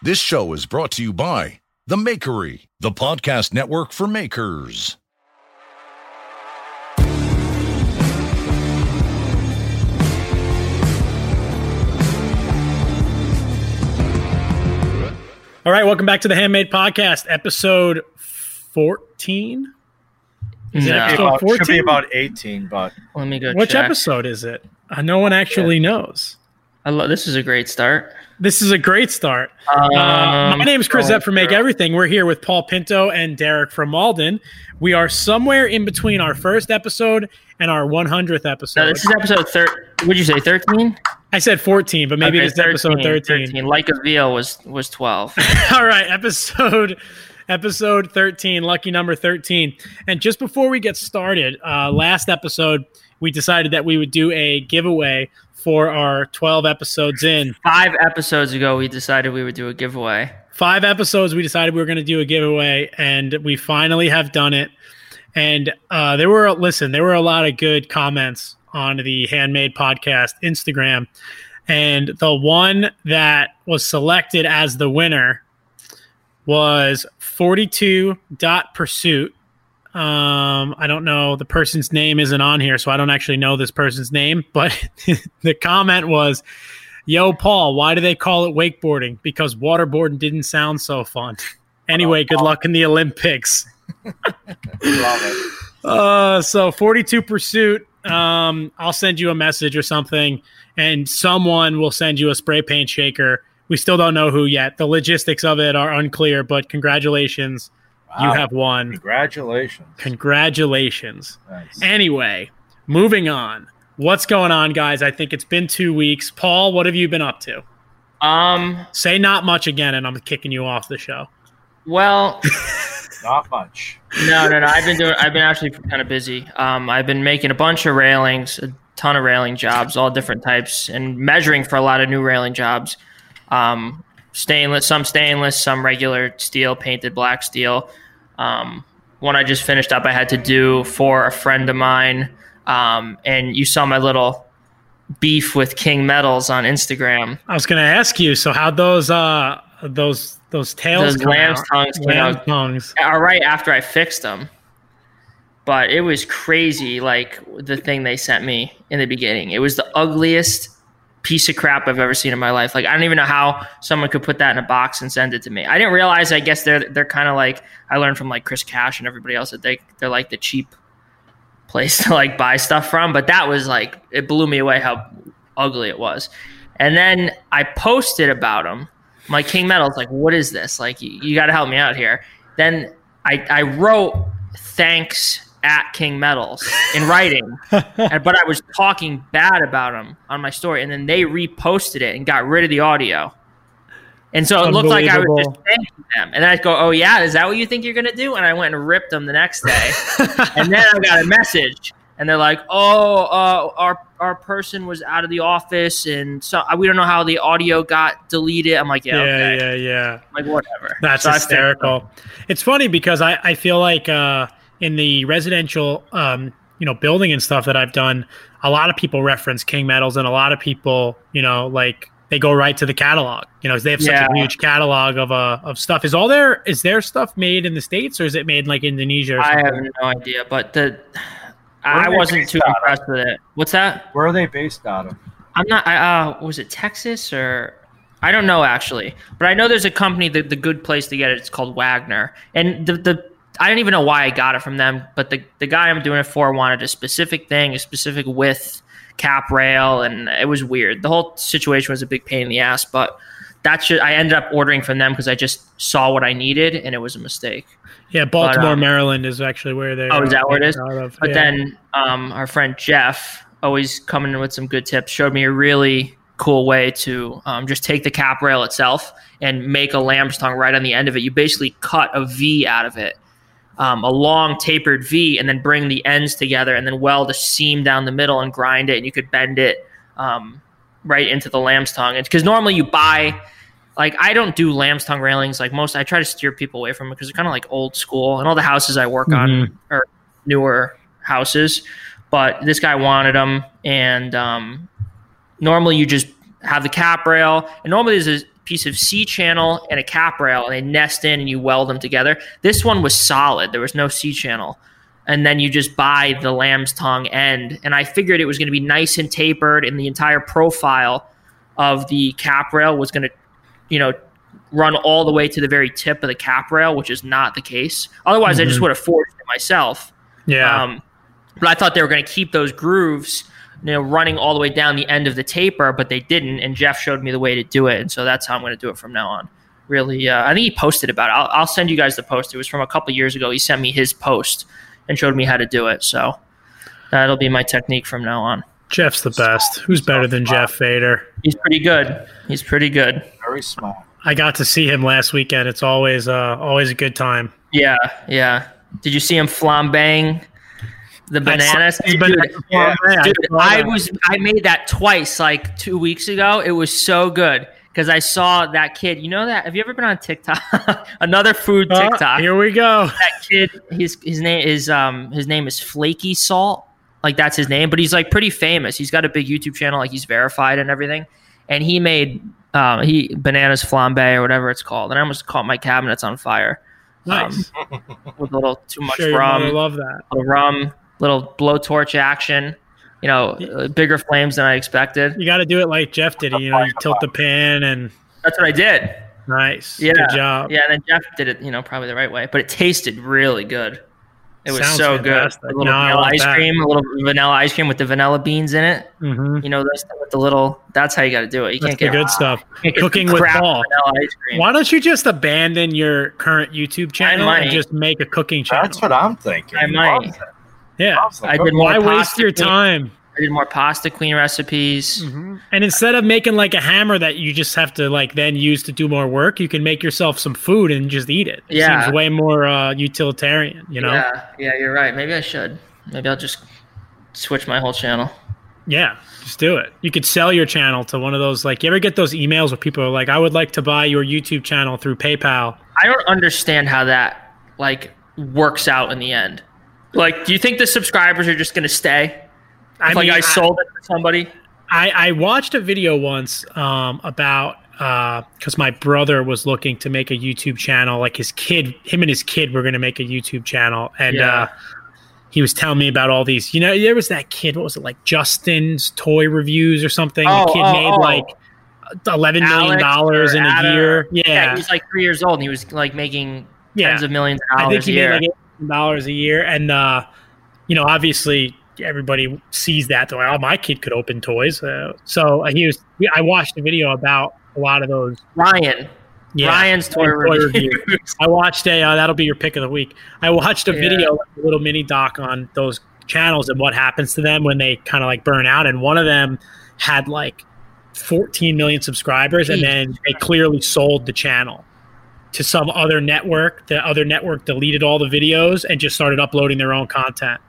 This show is brought to you by The Makery, the podcast network for makers. All right, welcome back to the Handmade Podcast, episode 14. Is it episode 14? It should be about 18, but let me go check. Which episode is it? No one actually knows. This is a great start. This is a great start. My name is Chris Epp from Make Everything. We're here with Paul Pinto and Derek from Alden. We are somewhere in between our first episode and our 100th episode. This is episode 13. Would you say 13? I said 14, but maybe it's episode 13. Like a Veal was 12. All right, episode 13, lucky number 13. And just before we get started, last episode we decided that we would do a giveaway for our 12 episodes in. 5 episodes ago we decided we would do a giveaway. 5 episodes we decided we were going to do a giveaway, and we finally have done it. And there were a lot of good comments on the Handmade Podcast Instagram, and the one that was selected as the winner was 42.pursuit. I don't know, the person's name isn't on here, so I don't actually know this person's name, but the comment was, "Yo, Paul, why do they call it wakeboarding? Because waterboarding didn't sound so fun. Anyway, good luck in the Olympics." Love it. So 42.pursuit, I'll send you a message or something, and someone will send you a spray paint shaker. We still don't know who yet. The logistics of it are unclear, but congratulations. Wow. You have won. Congratulations. Nice. Anyway, moving on. What's going on, guys? I think it's been 2 weeks. Paul, what have you been up to? Say not much again, and I'm kicking you off the show. Well... Not much. No. I've been actually kind of busy. I've been making a bunch of railings, a ton of railing jobs, all different types, and measuring for a lot of new railing jobs. Stainless, some regular steel, painted black steel. One I just finished up, I had to do for a friend of mine. And you saw my little beef with King Metals on Instagram. I was going to ask you, so how'd those tails, those lamb's tongues, right after I fixed them. But it was crazy, like the thing they sent me in the beginning. It was the ugliest piece of crap I've ever seen in my life. Like, I don't even know how someone could put that in a box and send it to me. I didn't realize. I guess they're kind of like, I learned from like Chris Cash and everybody else that they're like the cheap place to like buy stuff from. But that was like, it blew me away how ugly it was. And then I posted about them. My King Metals, like, what is this? Like, you got to help me out here. Then I wrote thanks at King Metals in writing, but I was talking bad about them on my story, and then they reposted it and got rid of the audio. And so it looked like I was just thanking them. And then I'd go, "Oh, yeah, is that what you think you're going to do?" And I went and ripped them the next day. And then I got a message. And they're like, "Oh, our person was out of the office, and so we don't know how the audio got deleted." I'm like, yeah, okay. I'm like, whatever. That's so hysterical. It's funny because I feel like in the residential building and stuff that I've done, a lot of people reference King Metals, and a lot of people, like they go right to the catalog. They have such a huge catalog of stuff. Is their stuff made in the States, or is it made in like Indonesia or something? I have no idea, but I wasn't too impressed with it. What's that? Where are they based out of? I'm not. Was it Texas or? I don't know actually, but I know there's a company that the good place to get it. It's called Wagner, and the I don't even know why I got it from them, but the guy I'm doing it for wanted a specific thing, a specific width cap rail, and it was weird. The whole situation was a big pain in the ass, but I ended up ordering from them because I just saw what I needed, and it was a mistake. Yeah, Baltimore, but, Maryland is actually where they're out of. Oh, is that where it is? But then our friend Jeff, always coming in with some good tips, showed me a really cool way to just take the cap rail itself and make a lamb's tongue right on the end of it. You basically cut a V out of it, a long tapered V, and then bring the ends together and then weld a seam down the middle and grind it. And you could bend it right into the lamb's tongue. And because normally you buy, like, I don't do lamb's tongue railings. Like most, I try to steer people away from it because it's kind of like old school, and all the houses I work on are newer houses, but this guy wanted them. And normally you just have the cap rail, and normally there's a piece of C channel and a cap rail, and they nest in and you weld them together. This one was solid. There was no C channel. And then you just buy the lamb's tongue end. And I figured it was going to be nice and tapered, and the entire profile of the cap rail was going to, you know, run all the way to the very tip of the cap rail, which is not the case. Otherwise, I just would have forged it myself. Yeah. But I thought they were going to keep those grooves, you know, running all the way down the end of the taper, but they didn't. And Jeff showed me the way to do it. And so that's how I'm going to do it from now on. Really, I think he posted about it. I'll send you guys the post. It was from a couple of years ago. He sent me his post and showed me how to do it. So that'll be my technique from now on. Jeff's the best. Who's better than Jeff Fader? He's pretty good. He's pretty good. Very smart. I got to see him last weekend. It's always a good time. Yeah, yeah. Did you see him flambéing the bananas? I made that twice, like 2 weeks ago. It was so good because I saw that kid. You know that? Have you ever been on TikTok? Another food TikTok. Here we go. That kid. His name is Flaky Salt. Like, that's his name, but he's like pretty famous. He's got a big YouTube channel, like he's verified and everything. And he made bananas flambé or whatever it's called. And I almost caught my cabinets on fire. Nice. With a little too much rum. I love that. A rum, little blowtorch action, you know, bigger flames than I expected. You got to do it like Jeff did. You know, you tilt the pan and. That's what I did. Nice. Yeah. Good job. Yeah, and then Jeff did it, you know, probably the right way, but it tasted really good. It was so fantastic. Good. A little vanilla ice cream, a little vanilla ice cream with the vanilla beans in it. Mm-hmm. You know, with the little. That's how you got to do it. You can't get the good stuff. Cooking with Paul. Why don't you just abandon your current YouTube channel and just make a cooking channel? That's what I'm thinking. I might. Yeah. Why waste your time? I did more pasta queen recipes. Mm-hmm. And instead of making like a hammer that you just have to like then use to do more work, you can make yourself some food and just eat it. It seems way more utilitarian, you know? Yeah, you're right. Maybe I should. Maybe I'll just switch my whole channel. Yeah, just do it. You could sell your channel to one of those, like, you ever get those emails where people are like, I would like to buy your YouTube channel through PayPal. I don't understand how that like works out in the end. Like, do you think the subscribers are just going to stay? I sold it to somebody. I watched a video once about because my brother was looking to make a YouTube channel. Like him and his kid were going to make a YouTube channel, and he was telling me about all these. You know, there was that kid. What was it, like Justin's Toy Reviews or something? The kid made like $11 million in a year. Yeah, he was like 3 years old, and he was like making tens of millions of dollars. I think he made like $8 million a year, and you know, obviously. Everybody sees that. They're like, oh, my kid could open toys. I watched a video about a lot of those. Ryan's toy review. I watched that'll be your pick of the week. I watched a video, like a little mini doc on those channels and what happens to them when they kind of like burn out. And one of them had like 14 million subscribers, and then they clearly sold the channel to some other network. The other network deleted all the videos and just started uploading their own content.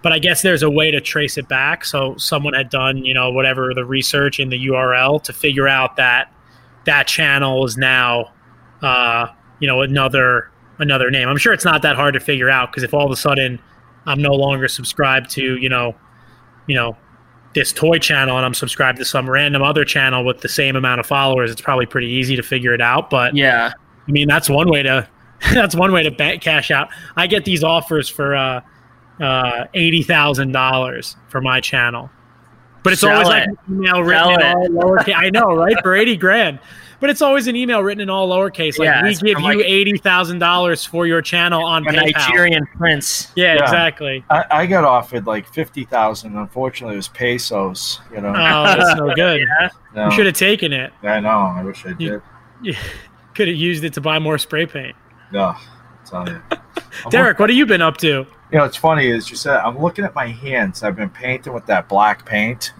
But I guess there's a way to trace it back. So someone had done, you know, whatever the research in the URL to figure out that that channel is now, you know, another name. I'm sure it's not that hard to figure out, because if all of a sudden I'm no longer subscribed to, you know, this toy channel, and I'm subscribed to some random other channel with the same amount of followers, it's probably pretty easy to figure it out. But yeah, I mean, that's one way to cash out. I get these offers for. $80,000 for my channel, but it's always like an email written in all lowercase. I know, right? For $80,000, but it's always an email written in all lowercase. Like, we give you $80,000 for your channel on PayPal. Nigerian prince. Yeah, exactly. I got offered like $50,000. Unfortunately, it was pesos. You know, that's no good. Yeah. No. You should have taken it. I know. I wish I did. You could have used it to buy more spray paint. No, tell you. Derek, what have you been up to? You know, it's funny, as you said, I'm looking at my hands. I've been painting with that black paint.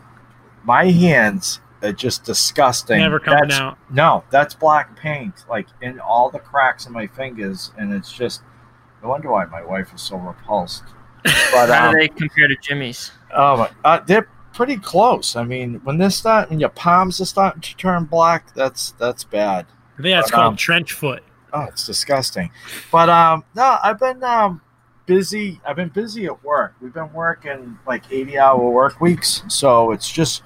My hands just disgusting. Never coming out. No, that's black paint, like in all the cracks in my fingers, and it's just no wonder why my wife is so repulsed. But how do they compare to Jimmy's? They're pretty close. I mean, when your palms are starting to turn black, that's bad. I think that's called trench foot. Oh, it's disgusting. But no, I've been busy. I've been busy at work. We've been working like 80-hour work weeks, so it's just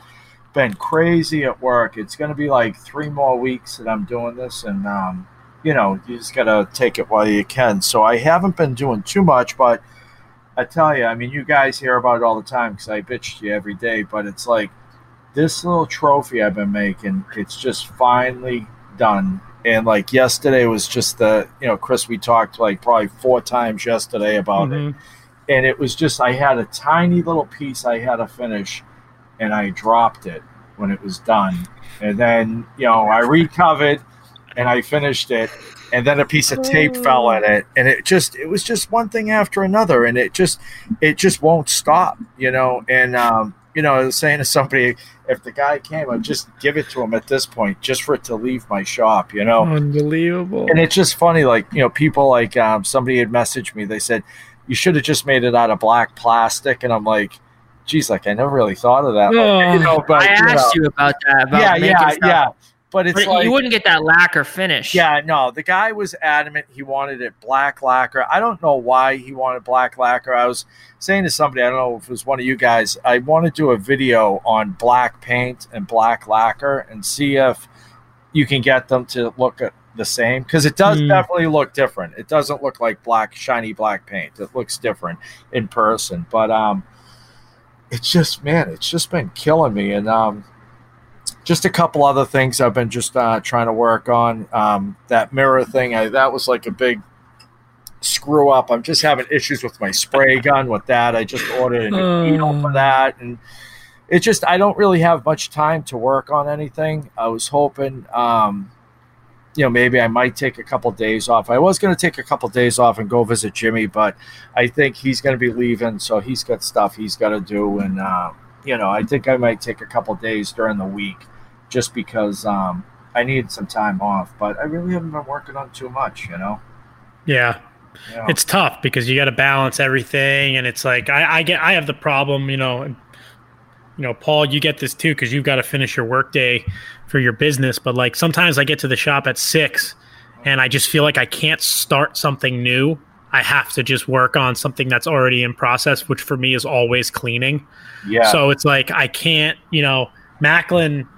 been crazy at work. It's going to be like 3 more weeks that I'm doing this, and you just got to take it while you can. So I haven't been doing too much, but I tell you, I mean, you guys hear about it all the time because I bitch to you every day, but it's like this little trophy I've been making, it's just finally done. And like yesterday was just Chris, we talked like probably 4 times yesterday about it. And it was just, I had a tiny little piece I had to finish, and I dropped it when it was done. And then, I recovered and I finished it. And then a piece of tape fell in it, and it was just one thing after another, and it just won't stop, And I was saying to somebody, if the guy came, I'd just give it to him at this point, just for it to leave my shop, Unbelievable. And it's just funny, like people like somebody had messaged me, they said you should have just made it out of black plastic, and I'm like, geez, like I never really thought of that. But I asked you about that. About making stuff. But it's like, you wouldn't get that lacquer finish. Yeah, no. The guy was adamant he wanted it black lacquer. I don't know why he wanted black lacquer. I was saying to somebody, I don't know if it was one of you guys, I want to do a video on black paint and black lacquer and see if you can get them to look the same. Because it does definitely look different. It doesn't look like shiny black paint. It looks different in person. But it's just been killing me. And just a couple other things I've been just trying to work on. That mirror thing, that was like a big screw up. I'm just having issues with my spray gun with that. I just ordered a needle for that. And it's just, I don't really have much time to work on anything. I was hoping, maybe I might take a couple days off. I was going to take a couple days off and go visit Jimmy, but I think he's going to be leaving. So he's got stuff he's got to do. And, I think I might take a couple days during the week, just because I need some time off, but I really haven't been working on too much, Yeah. It's tough because you got to balance everything, and it's like I have the problem, Paul, you get this too, because you've got to finish your work day for your business, but like sometimes I get to the shop at 6 and I just feel like I can't start something new. I have to just work on something that's already in process, which for me is always cleaning. Yeah. So it's like I can't, Macklin,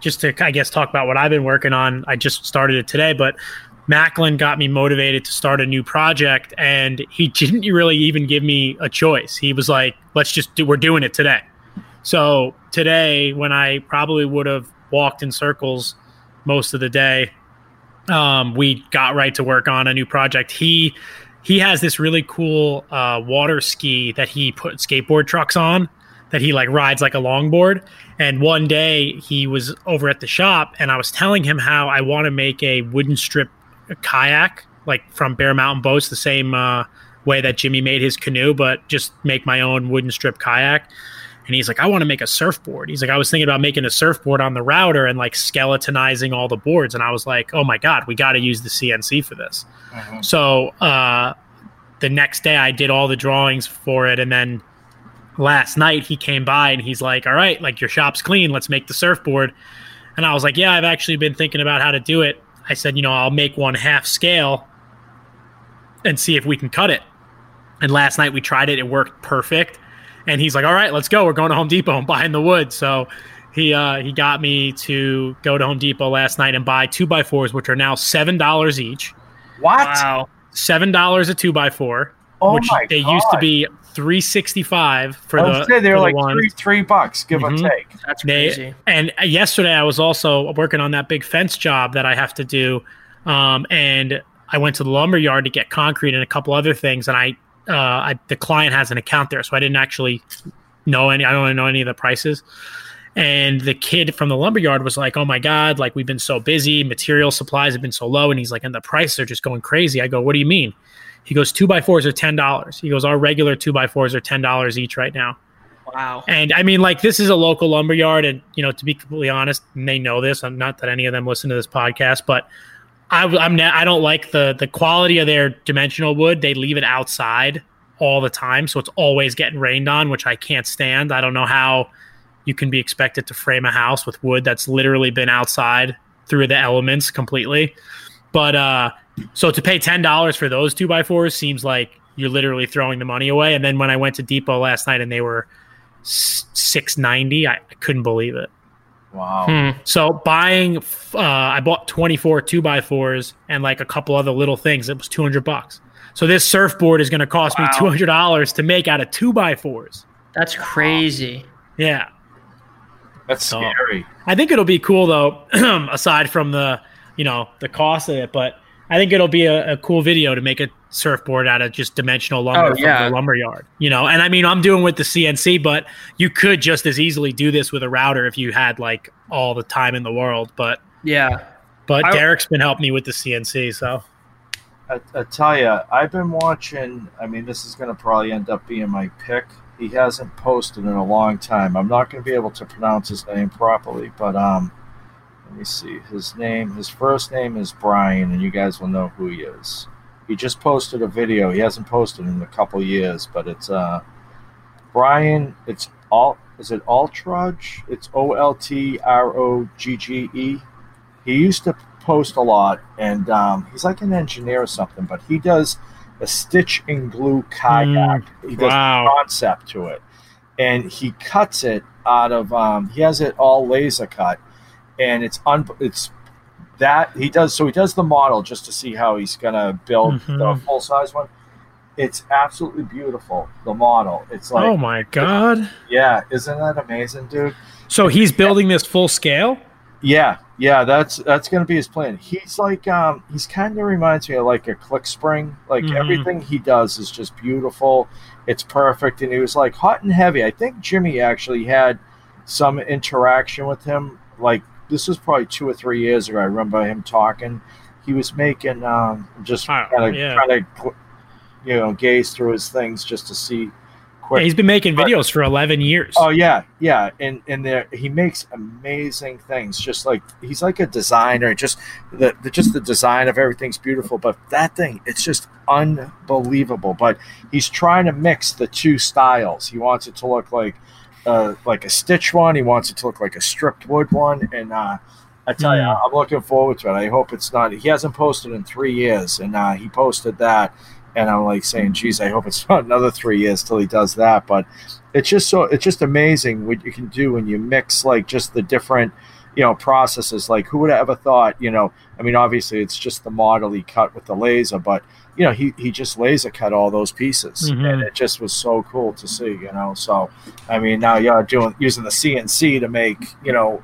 just to, I guess, talk about what I've been working on. I just started it today, but Macklin got me motivated to start a new project, and he didn't really even give me a choice. He was like, we're doing it today. So today, when I probably would have walked in circles most of the day, we got right to work on a new project. He has this really cool water ski that he put skateboard trucks on, that he like rides like a longboard. And one day he was over at the shop, and I was telling him how I want to make a wooden strip kayak, like from Bear Mountain Boats, the same way that Jimmy made his canoe, but just make my own wooden strip kayak. And he's like, I want to make a surfboard. He's like, I was thinking about making a surfboard on the router and like skeletonizing all the boards. And I was like, oh my God, we got to use the CNC for this. Uh-huh. So the next day I did all the drawings for it. And then last night he came by and he's like, all right, like your shop's clean. Let's make the surfboard. And I was like, yeah, I've actually been thinking about how to do it. I said, I'll make 1/2 scale and see if we can cut it. And last night we tried it. It worked perfect. And he's like, all right, let's go. We're going to Home Depot and buying the wood. So he got me to go to Home Depot last night and buy 2x4s, which are now $7 each. What? Wow. $7 a 2x4, which they used to be $3.65 for the one. They were like $3, give or take. That's crazy. And yesterday I was also working on that big fence job that I have to do. And I went to the lumber yard to get concrete and a couple other things, and the client has an account there, so I didn't actually know I don't know any of the prices. And the kid from the lumber yard was like, oh my God, like we've been so busy. Material supplies have been so low. And he's like, and the prices are just going crazy. I go, what do you mean? He goes, 2x4s are $10. He goes, our regular 2x4s are $10 each right now. Wow. And I mean, like, this is a local lumber yard, and, you know, to be completely honest, and they know this, I'm not that any of them listen to this podcast, but I don't like the quality of their dimensional wood. They leave it outside all the time, so it's always getting rained on, which I can't stand. I don't know how you can be expected to frame a house with wood that's literally been outside through the elements completely. But so to pay $10 for those 2x4s seems like you're literally throwing the money away. And then when I went to Depot last night and they were $690, I couldn't believe it. Wow. So buying, I bought 24 2x4s and like a couple other little things. It was $200. So this surfboard is going to cost me $200 to make out of 2x4s. That's crazy. Yeah. That's scary. I think it'll be cool though, aside from the, you know, the cost of it, but I think it'll be a cool video to make a surfboard out of just dimensional lumber from the lumber yard, you know? And I mean, I'm doing with the CNC, but you could just as easily do this with a router if you had like all the time in the world, but yeah, but Derek's been helping me with the CNC. So I tell you, I've been watching, I mean, this is going to probably end up being my pick. He hasn't posted in a long time. I'm not going to be able to pronounce his name properly, but let me see. His name, his first name is Brian, and you guys will know who he is. He just posted a video. He hasn't posted in a couple years, but it's Brian. It's all. Is it Oltrogge? It's Oltrogge. He used to post a lot, and he's like an engineer or something, but he does a stitch and glue kayak. He does a concept to it, and he cuts it out of. He has it all laser cut, and it's that he does. So he does the model just to see how he's gonna build the full size one. It's absolutely beautiful. The model. It's like, oh my god. Yeah, isn't that amazing, dude? So he's building this full scale. Yeah, that's gonna be his plan. He's like, he's kind of reminds me of like a Clickspring. Like everything he does is just beautiful. It's perfect, and he was like hot and heavy. I think Jimmy actually had some interaction with him. Like this was probably 2 or 3 years ago. I remember him talking. He was making just trying to you know, gaze through his things just to see. Yeah, he's been making videos for 11 years. Oh, yeah. And there, he makes amazing things. Just like he's like a designer. Just the design of everything's beautiful. But that thing, it's just unbelievable. But he's trying to mix the two styles. He wants it to look like a stitch one. He wants it to look like a stripped wood one. And I tell you, I'm looking forward to it. I hope it's not. He hasn't posted in 3 years, and he posted that. And I'm like saying, geez, I hope it's not another 3 years till he does that. But it's just amazing what you can do when you mix like just the different, you know, processes. Like who would have ever thought, you know, I mean, obviously it's just the model he cut with the laser, but you know, he just laser cut all those pieces and it just was so cool to see, you know? So, I mean, now you're using the CNC to make, you know,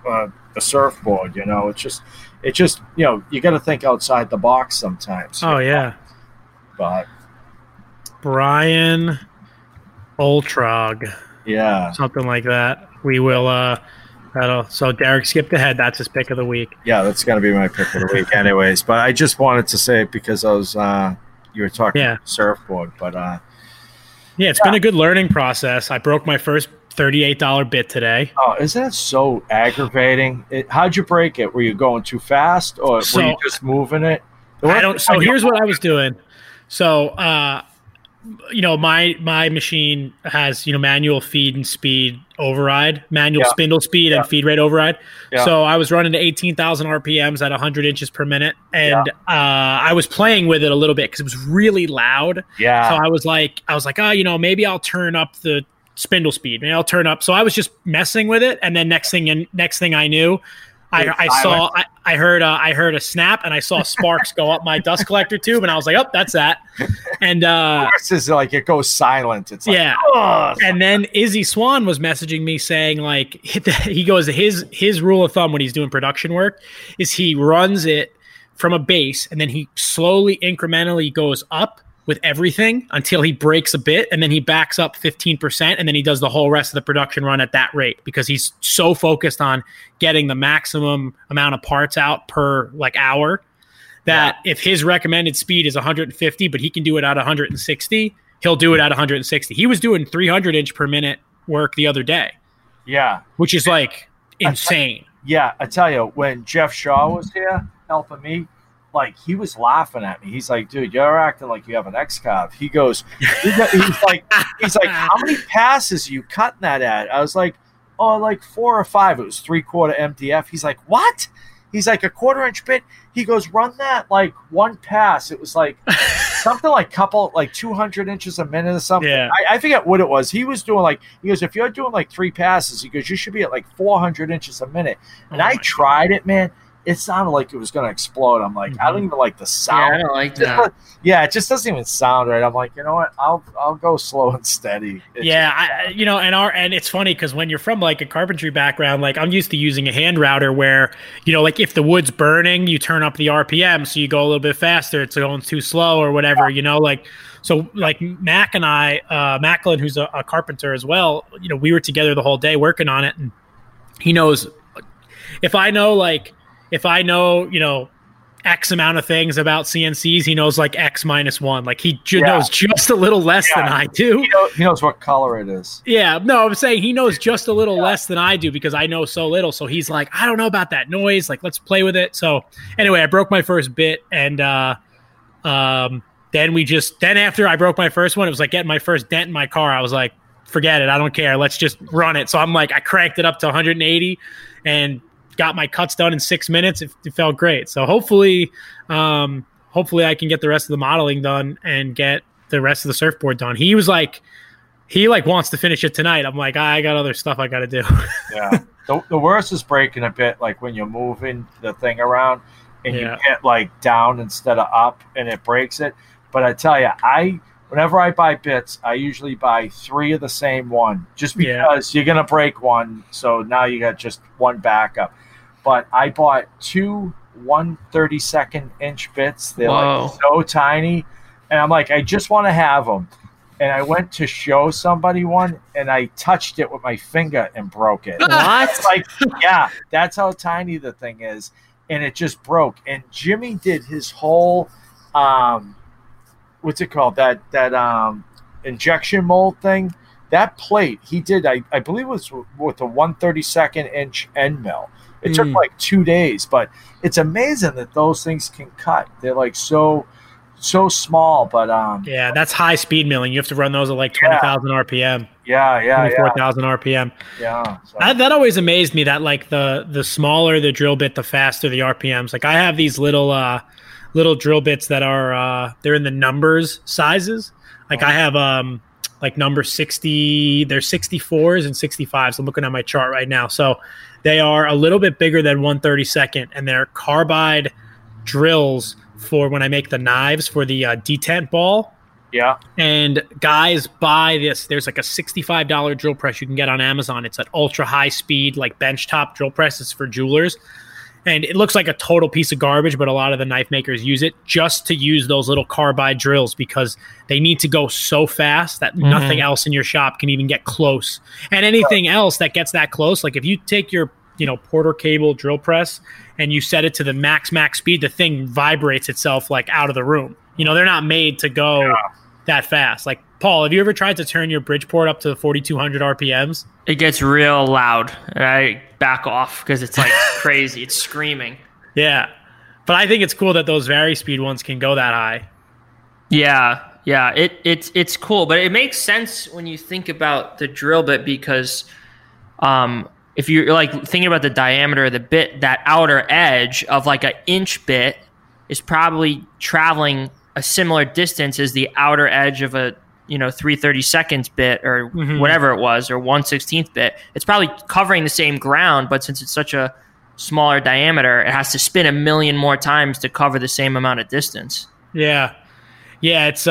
a surfboard, you know, it's just, you know, you got to think outside the box sometimes. Oh yeah. But Brian Oltrogge. Yeah. Something like that. We will so Derek skipped ahead. That's his pick of the week. Yeah, that's gonna be my pick of the week anyways. But I just wanted to say it because I was you were talking about surfboard, but yeah, it's been a good learning process. I broke my first $38 bit today. Oh, is that so aggravating? How'd you break it? Were you going too fast or were you just moving it? Here's what I was doing. So, you know, my machine has, you know, manual feed and speed override, manual spindle speed and feed rate override. Yeah. So I was running to 18,000 RPMs at 100 inches per minute. And I was playing with it a little bit because it was really loud. Yeah. So I was like, oh, you know, maybe I'll turn up the spindle speed. Maybe I'll turn up. So I was just messing with it. And then next thing I knew, I heard a snap and I saw sparks go up my dust collector tube and I was like, oh, that's that. And this is like it goes silent. It's like, oh. And then Izzy Swan was messaging me saying like he goes, his rule of thumb when he's doing production work is he runs it from a base and then he slowly incrementally goes up with everything until he breaks a bit and then he backs up 15% and then he does the whole rest of the production run at that rate because he's so focused on getting the maximum amount of parts out per like hour that if his recommended speed is 150 but he can do it at 160, he'll do it at 160. He was doing 300 inch per minute work the other day. Yeah. Which is like insane. Yeah. I tell you, when Jeff Shaw was here helping me, like, he was laughing at me. He's like, dude, you're acting like you have an X-Carve. He goes, he's like, how many passes are you cutting that at? I was like, oh, like 4 or 5. It was 3/4 MDF. He's like, what? He's like, a 1/4-inch bit. He goes, run that like one pass. It was like something like 200 inches a minute or something. Yeah. I forget what it was. He was doing like, he goes, if you're doing like 3 passes, he goes, you should be at like 400 inches a minute. And I tried it, man. It sounded like it was going to explode. I'm like, I don't even like the sound. Yeah, I don't like that. Yeah, it just doesn't even sound right. I'm like, you know what? I'll go slow and steady. It's and it's funny because when you're from like a carpentry background, like I'm used to using a hand router where, you know, like if the wood's burning, you turn up the RPM so you go a little bit faster. It's going too slow or whatever, you know, like. So like Mac and I, Macklin, who's a carpenter as well, you know, we were together the whole day working on it. And he knows if I know, you know, X amount of things about CNCs, he knows like X-1. Like he knows just a little less than I do. He knows what color it is. Yeah. No, I'm saying he knows just a little less than I do because I know so little. So he's like, I don't know about that noise. Like, let's play with it. So anyway, I broke my first bit. And then after I broke my first one, it was like getting my first dent in my car. I was like, forget it. I don't care. Let's just run it. So I'm like, I cranked it up to 180 and got my cuts done in 6 minutes. It felt great. So hopefully I can get the rest of the modeling done and get the rest of the surfboard done. He was like, he wants to finish it tonight. I'm like, I got other stuff I got to do. Yeah. The worst is breaking a bit, like when you're moving the thing around and you get like down instead of up and it breaks it. But I tell you, whenever I buy bits, I usually buy 3 of the same one just because you're going to break one. So now you got just one backup. But I bought 2 1/32nd-inch bits. They're like so tiny. And I'm like, I just want to have them. And I went to show somebody one, and I touched it with my finger and broke it. What? Like, yeah, that's how tiny the thing is. And it just broke. And Jimmy did his whole what's it called? That injection mold thing. That plate he did, I believe it was with a 1/32nd-inch end mill. It took like 2 days, but it's amazing that those things can cut. They're like so small, but that's high speed milling. You have to run those at like 20,000 RPM. Yeah, 24,000 RPM. Yeah, so. That always amazed me. That like the smaller the drill bit, the faster the RPMs. Like I have these little drill bits that are they're in the numbers sizes. Like I have like number 60, they're 64s and 65s. I'm looking at my chart right now. So they are a little bit bigger than 1/32nd, and they're carbide drills for when I make the knives for the detent ball. Yeah. And guys buy this. There's like a $65 drill press you can get on Amazon. It's an ultra high speed, like benchtop drill press. It's for jewelers. And it looks like a total piece of garbage, but a lot of the knife makers use it just to use those little carbide drills because they need to go so fast that nothing else in your shop can even get close. And anything else that gets that close, like if you take your, you know, Porter cable drill press and you set it to the max speed, the thing vibrates itself like out of the room. You know, they're not made to go that fast. Like, Paul, have you ever tried to turn your Bridgeport up to 4,200 RPMs? It gets real loud, and I back off because it's like crazy. It's screaming. Yeah, but I think it's cool that those vari-speed ones can go that high. Yeah, it's cool, but it makes sense when you think about the drill bit because if you're like thinking about the diameter of the bit, that outer edge of like an inch bit is probably traveling a similar distance as the outer edge of a 3/32nd bit or whatever it was, or 1/16th bit. It's probably covering the same ground, but since it's such a smaller diameter, it has to spin a million more times to cover the same amount of distance. Yeah, it's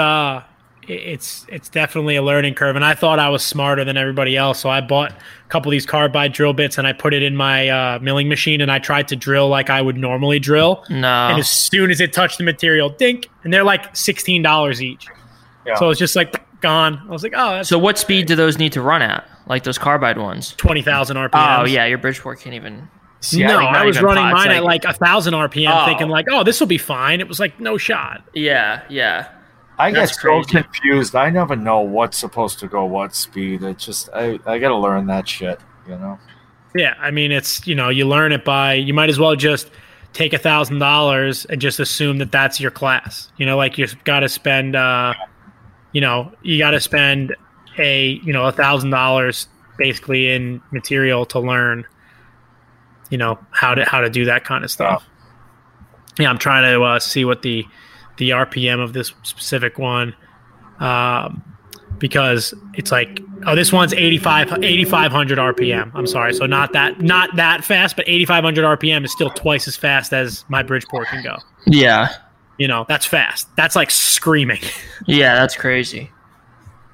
definitely a learning curve, and I thought I was smarter than everybody else, so I bought a couple of these carbide drill bits and I put it in my milling machine and I tried to drill like I would normally drill. No. And as soon as it touched the material, dink, and they're like $16 each. Yeah. So it's just like gone. I was like, oh. That's so what speed do those need to run at? Like those carbide ones? 20,000 RPM. Oh yeah, your Bridgeport can't even. See, no, I was running mine at like 1,000 RPM, thinking like, oh, this will be fine. It was like no shot. Yeah. I get so confused. I never know what's supposed to go what speed. It's just I got to learn that shit, you know? Yeah, I mean, it's, you know, you learn it by, you might as well just take $1,000 and just assume that that's your class. You know, like you've got to spend, you know, you got to spend $1,000 basically in material to learn, you know, how to do that kind of stuff. Yeah, I'm trying to see what the RPM of this specific one, because it's like, oh, this one's 8,500 RPM. I'm sorry. So not that fast, but 8,500 RPM is still twice as fast as my Bridgeport can go. Yeah. You know, that's fast. That's like screaming. Yeah, that's crazy.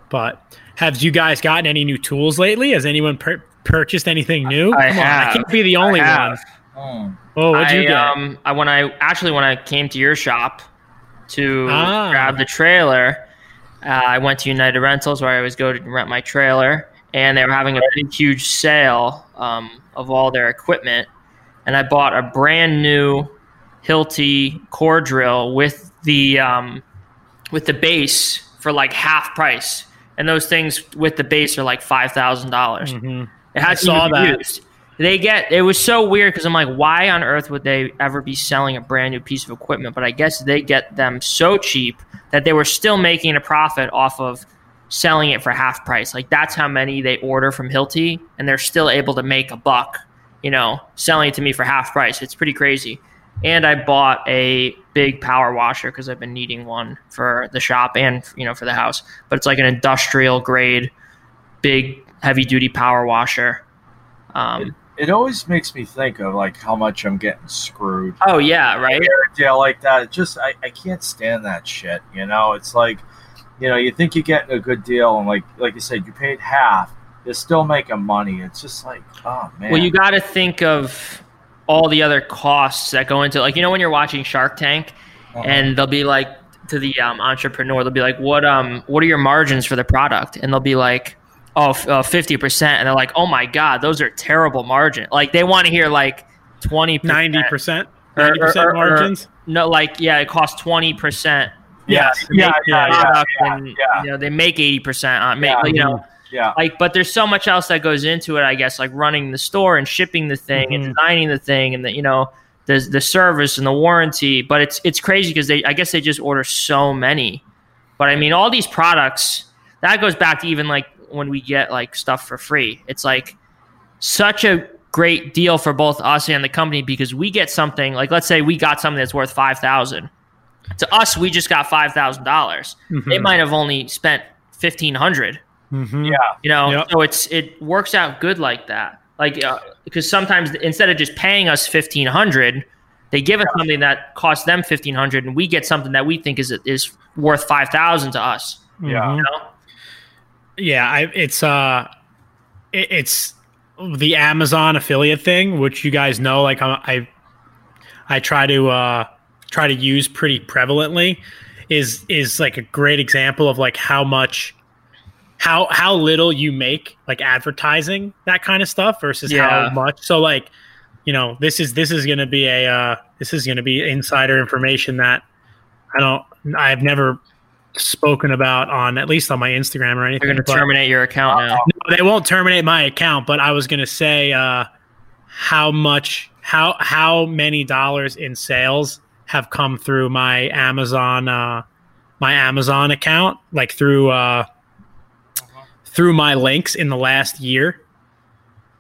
But have you guys gotten any new tools lately? Has anyone purchased anything new? I can't be the only one. Oh, what'd you get? When I came to your shop to grab the trailer, I went to United Rentals, where I always go to rent my trailer, and they were having a big, huge sale of all their equipment. And I bought a brand new Hilti core drill with the base for like half price. And those things with the base are like $5,000. Mm-hmm. It has to be used. It was so weird because I'm like, why on earth would they ever be selling a brand new piece of equipment? But I guess they get them so cheap that they were still making a profit off of selling it for half price. Like, that's how many they order from Hilti, and they're still able to make a buck, you know, selling it to me for half price. It's pretty crazy. And I bought a big power washer because I've been needing one for the shop and, you know, for the house. But it's like an industrial grade, big, heavy duty power washer. It always makes me think of like how much I'm getting screwed. Oh yeah, right. Yeah, like that. It just I can't stand that shit. You know, it's like, you know, you think you're getting a good deal, and like you said, you paid half. You're still making money. It's just like, oh man. Well, you got to think of all the other costs that go into it. Like, you know, when you're watching Shark Tank, and they'll be like to the entrepreneur, they'll be like, what are your margins for the product? And they'll be like, 50%, and they're like, oh my god, those are terrible margin. Like, they want to hear like 20%, 90%, 90% margins. It costs 20%. You know, they make 80%. But there's so much else that goes into it. I guess like running the store and shipping the thing and designing the thing, and the, you know, the service and the warranty. But it's crazy because I guess they just order so many. But I mean, all these products that goes back to even like, when we get like stuff for free, it's like such a great deal for both us and the company, because we get something like, let's say we got something that's worth $5,000 to us. We just got $5,000. They might have only spent $1,500. Yeah, you know, so it works out good like that. Like, because sometimes instead of just paying us $1,500, they give us something that costs them $1,500, and we get something that we think is worth 5,000 to us. Yeah. You know? Yeah, it's the Amazon affiliate thing, which you guys know, like I try to use pretty prevalently, is like a great example of like how little you make like advertising that kind of stuff versus how much. So like, you know, this is going to be insider information that I've never spoken about at least on my Instagram or anything. They're going to terminate your account now. No, they won't terminate my account, but I was going to say how many dollars in sales have come through my Amazon account, like through my links in the last year.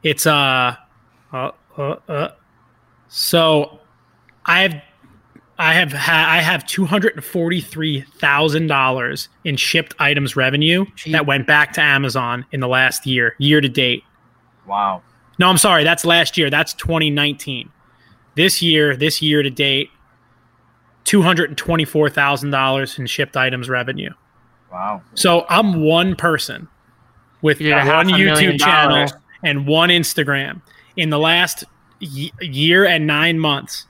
It's so I have $243,000 in shipped items revenue that went back to Amazon in the last year to date. Wow. No, I'm sorry. That's last year. That's 2019. This year to date, $224,000 in shipped items revenue. Wow. So I'm one person with one YouTube channel and one Instagram. In the last year and 9 months,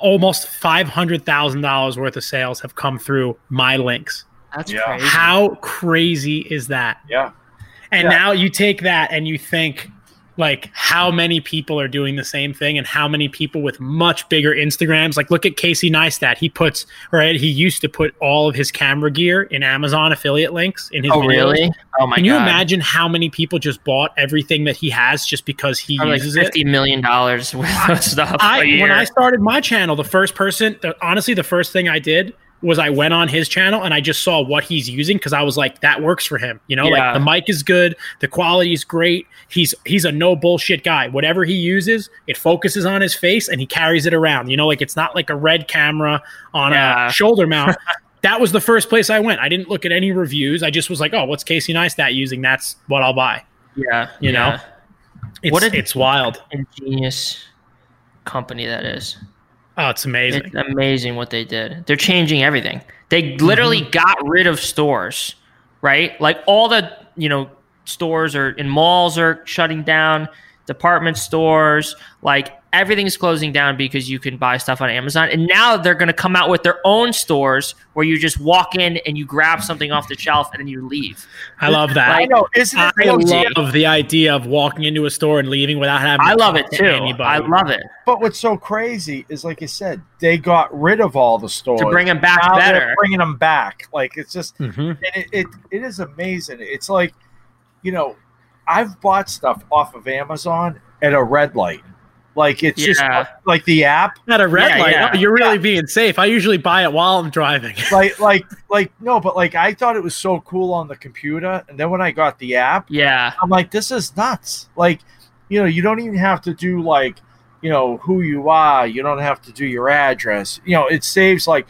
almost $500,000 worth of sales have come through my links. That's crazy. How crazy is that? Yeah. And now you take that and you think, like how many people are doing the same thing and how many people with much bigger Instagrams. Like look at Casey Neistat. He puts, right, he used to put all of his camera gear in Amazon affiliate links in his videos. Really? Oh my God. Can you imagine how many people just bought everything that he has just because he uses it? $50 million worth of stuff a year. When I started my channel, the first thing I did was I went on his channel and I just saw what he's using because I was like, that works for him. You know, like the mic is good. The quality is great. He's a no bullshit guy. Whatever he uses, it focuses on his face and he carries it around. You know, like it's not like a Red camera on a shoulder mount. That was the first place I went. I didn't look at any reviews. I just was like, oh, what's Casey Neistat using? That's what I'll buy. Yeah. You know, it's wild. Ingenious company that is. Oh, it's amazing. It's amazing what they did. They're changing everything. They literally got rid of stores, right? Like all the, stores are in malls are shutting down, department stores, like everything's closing down because you can buy stuff on Amazon. And now they're going to come out with their own stores where you just walk in and you grab something off the shelf and then you leave. I love that. Like, I know. I love the idea of walking into a store and leaving without having to talk to anybody. I love it too. But what's so crazy is, like I said, they got rid of all the stores to bring them back now better. They're bringing them back. Like it's just it is amazing. It's like, I've bought stuff off of Amazon at a red light. Like it's just like the app at a red light. Yeah. Oh, you're really being safe. I usually buy it while I'm driving. But I thought it was so cool on the computer, and then when I got the app, I'm like, this is nuts. Like, you don't even have to do who you are. You don't have to do your address. It saves I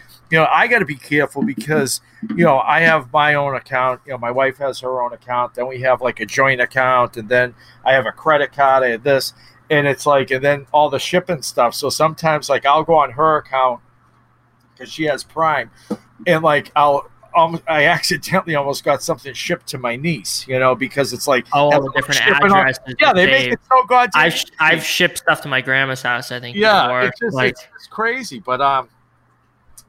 got to be careful because I have my own account. My wife has her own account. Then we have like a joint account, and then I have a credit card. I have this. And it's like, and then all the shipping stuff. So sometimes, like, I'll go on her account because she has Prime, and like, I accidentally almost got something shipped to my niece, because it's like all the different addresses. They make it so goddamn. I've shipped stuff to my grandma's house. I think. Yeah, it's crazy, but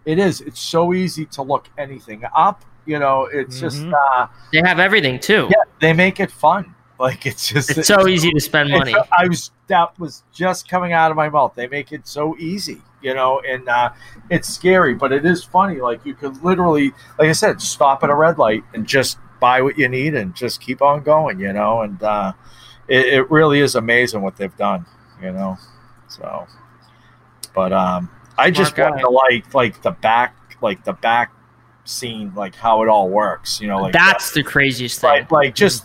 it is. It's so easy to look anything up. It's just they have everything too. Yeah, they make it fun. Like it's so easy to spend money. That was just coming out of my mouth. They make it so easy, and it's scary, but it is funny. Like you could literally, like I said, stop at a red light and just buy what you need and just keep on going, and it really is amazing what they've done, so, but I just wanted to like the back scene, like how it all works, that's the craziest thing, like just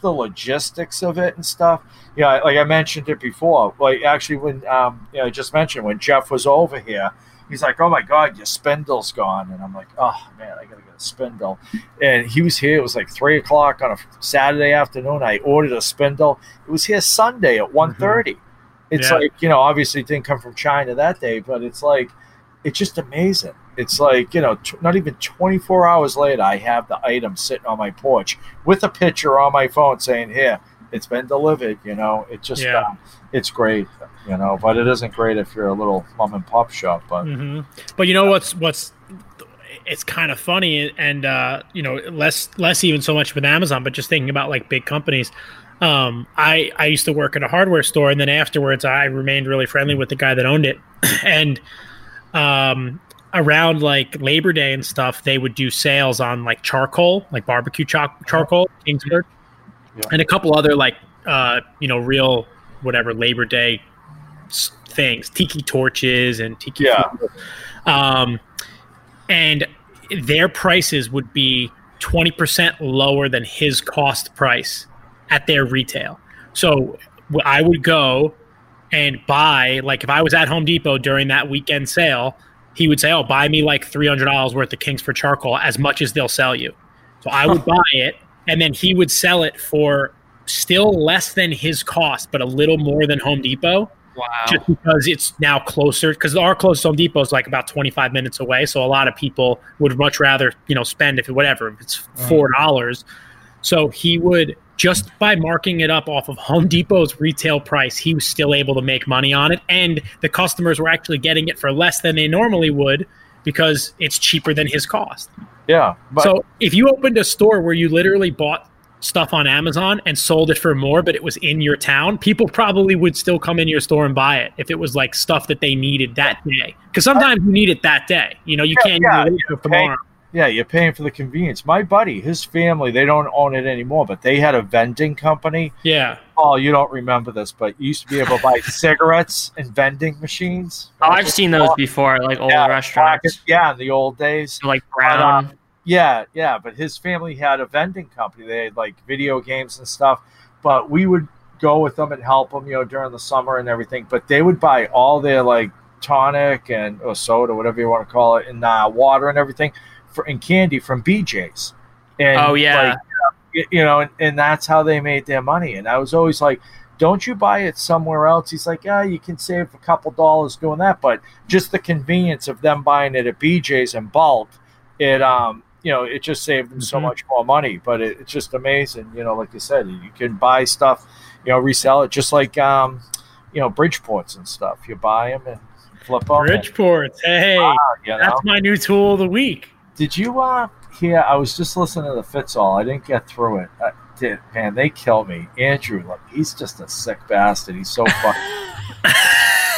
the logistics of it and stuff. Like I mentioned it before, like actually when I just mentioned when Jeff was over here, he's like, oh my God, your spindle's gone, and I'm like, oh man, I gotta get a spindle. And he was here, it was like 3:00 on a Saturday afternoon. I ordered a spindle, it was here Sunday at 1:30. It's like, obviously it didn't come from China that day, but it's like, it's just amazing. It's like, not even 24 hours later, I have the item sitting on my porch with a picture on my phone saying, here, it's been delivered, It just, it's great, but it isn't great if you're a little mom and pop shop. But, but it's kind of funny and, less even so much with Amazon, but just thinking about like big companies. I used to work at a hardware store, and then afterwards I remained really friendly with the guy that owned it. And, around like Labor Day and stuff, they would do sales on like charcoal, like barbecue charcoal, Kingsford, and a couple other like real whatever Labor Day things, tiki torches and tiki food. And their prices would be 20% lower than his cost price at their retail. So I would go and buy, like if I was at Home Depot during that weekend sale, he would say, oh, buy me like $300 worth of Kingsford charcoal, as much as they'll sell you. So I would buy it, and then he would sell it for still less than his cost, but a little more than Home Depot. Wow. Just because it's now closer, because our closest Home Depot is like about 25 minutes away. So a lot of people would much rather, spend if it's $4. So he would, just by marking it up off of Home Depot's retail price, he was still able to make money on it. And the customers were actually getting it for less than they normally would because it's cheaper than his cost. Yeah. But so if you opened a store where you literally bought stuff on Amazon and sold it for more, but it was in your town, people probably would still come in your store and buy it if it was like stuff that they needed that day. Because sometimes you need it that day. You know, you can't need it for tomorrow. Yeah, you're paying for the convenience. My buddy, his family, they don't own it anymore, but they had a vending company. Yeah. Oh, you don't remember this, but you used to be able to buy cigarettes and vending machines. Oh, I've seen those before, like old restaurants. Yeah, in the old days. Like Brown. Yeah, but his family had a vending company. They had like video games and stuff, but we would go with them and help them, you know, during the summer and everything. But they would buy all their like tonic and or soda, whatever you want to call it, and water and everything. And candy from BJ's, and and that's how they made their money. And I was always like, "Don't you buy it somewhere else?" He's like, "Yeah, you can save a couple dollars doing that, but just the convenience of them buying it at BJ's in bulk, it just saved them so much more money." But it's just amazing, you know. Like you said, you can buy stuff, you know, resell it, just like Bridgeports and stuff. You buy them and flip them. Bridgeports, that's my new tool of the week. Did you hear? I was just listening to the Fitzall. I didn't get through it. Man, they kill me. Andrew, like, he's just a sick bastard. He's so fucking.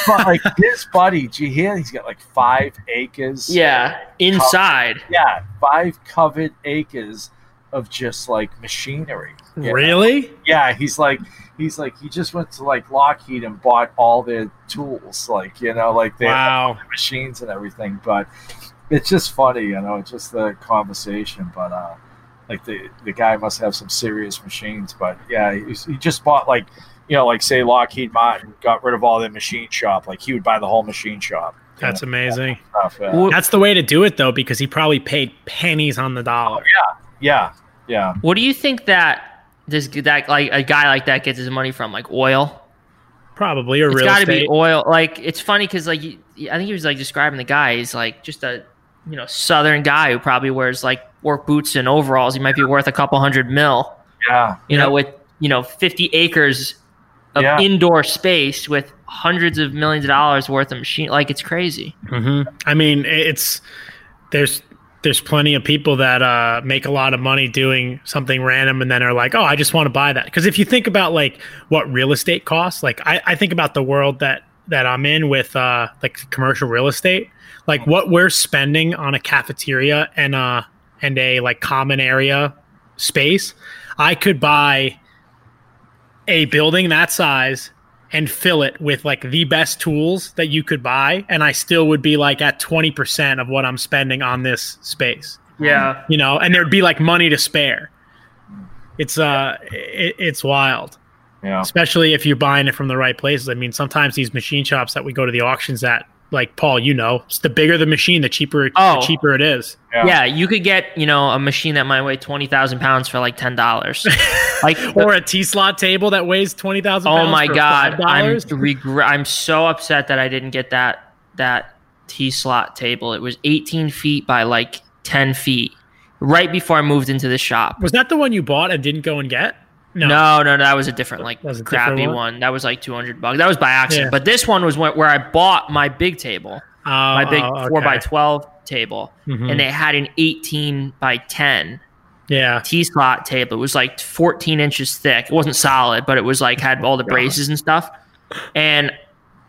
But like his buddy, do you hear? He's got like 5 acres. Yeah, inside. Yeah, 5 covered acres of just like machinery. Really? Know? Yeah, he's like he just went to like Lockheed and bought all their tools, like, you know, like they have the machines and everything, but. It's just funny, you know, it's just the conversation. But, like, the guy must have some serious machines. But, yeah, he just bought, like, you know, like, say, Lockheed Martin got rid of all their machine shop. Like, he would buy the whole machine shop. That's amazing. That's the way to do it, though, because he probably paid pennies on the dollar. Oh, yeah. What do you think that a guy like that gets his money from, like oil? Probably, or it's real estate. It's got to be oil. Like, it's funny because, like, I think he was, like, describing the guy. He's, like, just a... you know, Southern guy who probably wears like work boots and overalls. He might be worth a couple $100 million. Yeah. You know, with, 50 acres of indoor space with hundreds of millions of dollars worth of machine. Like, it's crazy. Mm-hmm. I mean, there's plenty of people that make a lot of money doing something random and then are like, oh, I just want to buy that. Because if you think about like what real estate costs, like I think about the world that I'm in with like commercial real estate. Like what we're spending on a cafeteria and a like common area space, I could buy a building that size and fill it with like the best tools that you could buy, and I still would be like at 20% of what I'm spending on this space. Yeah, you know, and there'd be like money to spare. It's wild. Yeah, especially if you're buying it from the right places. I mean, sometimes these machine shops that we go to the auctions at. Like Paul, the bigger the machine, the cheaper it is. Yeah, you could get a machine that might weigh 20,000 pounds for like $10, like or a T-slot table that weighs 20,000 pounds. Oh my God, I'm so upset that I didn't get that T-slot table. It was 18 feet by like 10 feet. Right before I moved into the shop, was that the one you bought and didn't go and get? No, that was a different, like, crappy one. That was like $200. That was by accident. Yeah. But this one was where I bought my big table, my big 4x12 table, and they had an 18x10 T-slot table. It was like 14 inches thick. It wasn't solid, but it was like had all the braces and stuff. And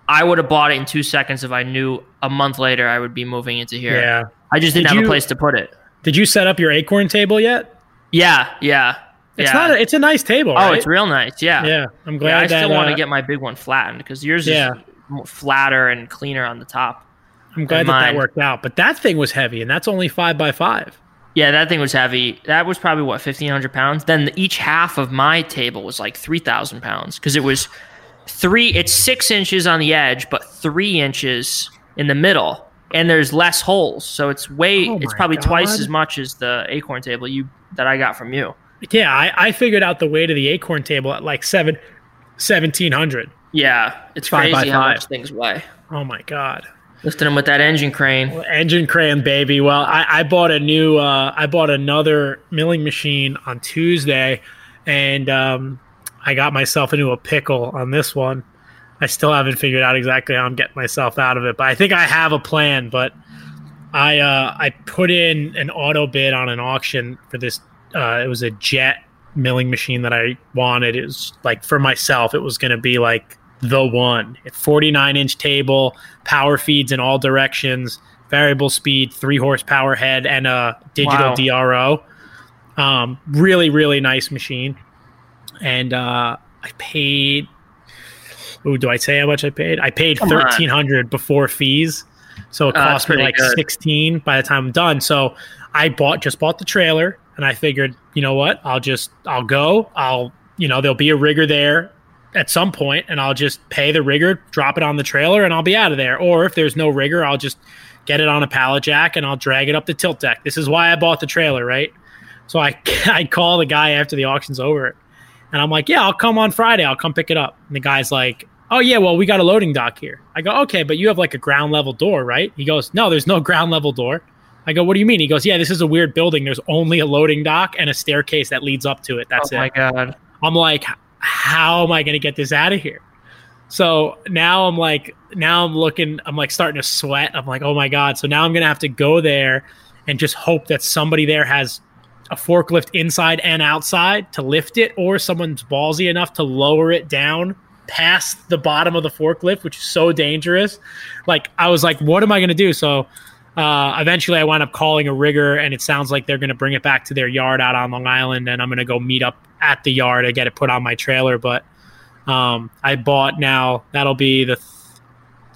I would have bought it in 2 seconds if I knew a month later I would be moving into here. Yeah, I just didn't have a place to put it. Did you set up your acorn table yet? Yeah. It's a nice table. Right? Oh, it's real nice. Yeah. I'm glad. I still want to get my big one flattened because yours is flatter and cleaner on the top. I'm glad that worked out. But that thing was heavy, and that's only 5x5. Yeah, that thing was heavy. That was probably 1,500 pounds. Then each half of my table was like 3,000 pounds because it was three. It's 6 inches on the edge, but 3 inches in the middle, and there's less holes, so it's probably twice as much as the acorn table that I got from you. Yeah, I figured out the weight of the acorn table at like 1,700. Yeah, it's crazy how much things weigh. Oh my God! Lifting them with that engine crane. Well, engine crane, baby. Well, I bought another milling machine on Tuesday, and I got myself into a pickle on this one. I still haven't figured out exactly how I'm getting myself out of it, but I think I have a plan. But I put in an auto bid on an auction for this. It was a Jet milling machine that I wanted. It was like, for myself, it was going to be like the one. 49-inch table, power feeds in all directions, variable speed, 3-horsepower head, and a digital DRO. Really, really nice machine. And I paid... Ooh, do I say how much I paid? I paid $1,300 before fees. So it cost me like $1,600 by the time I'm done. So I just bought the trailer, and I figured, you know what? I'll go, there'll be a rigger there at some point, and I'll just pay the rigger, drop it on the trailer, and I'll be out of there. Or if there's no rigger, I'll just get it on a pallet jack and I'll drag it up the tilt deck. This is why I bought the trailer, right? So I call the guy after the auction's over, and I'm like, yeah, I'll come on Friday. I'll come pick it up. And the guy's like, oh, yeah, well, we got a loading dock here. I go, okay, but you have like a ground level door, right? He goes, no, there's no ground level door. I go, what do you mean? He goes, yeah, this is a weird building. There's only a loading dock and a staircase that leads up to it. That's it. Oh, my God. I'm like, how am I going to get this out of here? So now I'm starting to sweat. I'm like, oh, my God. So now I'm going to have to go there and just hope that somebody there has a forklift inside and outside to lift it, or someone's ballsy enough to lower it down past the bottom of the forklift, which is so dangerous. Like, I was like, what am I going to do? So eventually I wound up calling a rigger, and it sounds like they're going to bring it back to their yard out on Long Island, and I'm going to go meet up at the yard and get it put on my trailer. But I bought now, that'll be the,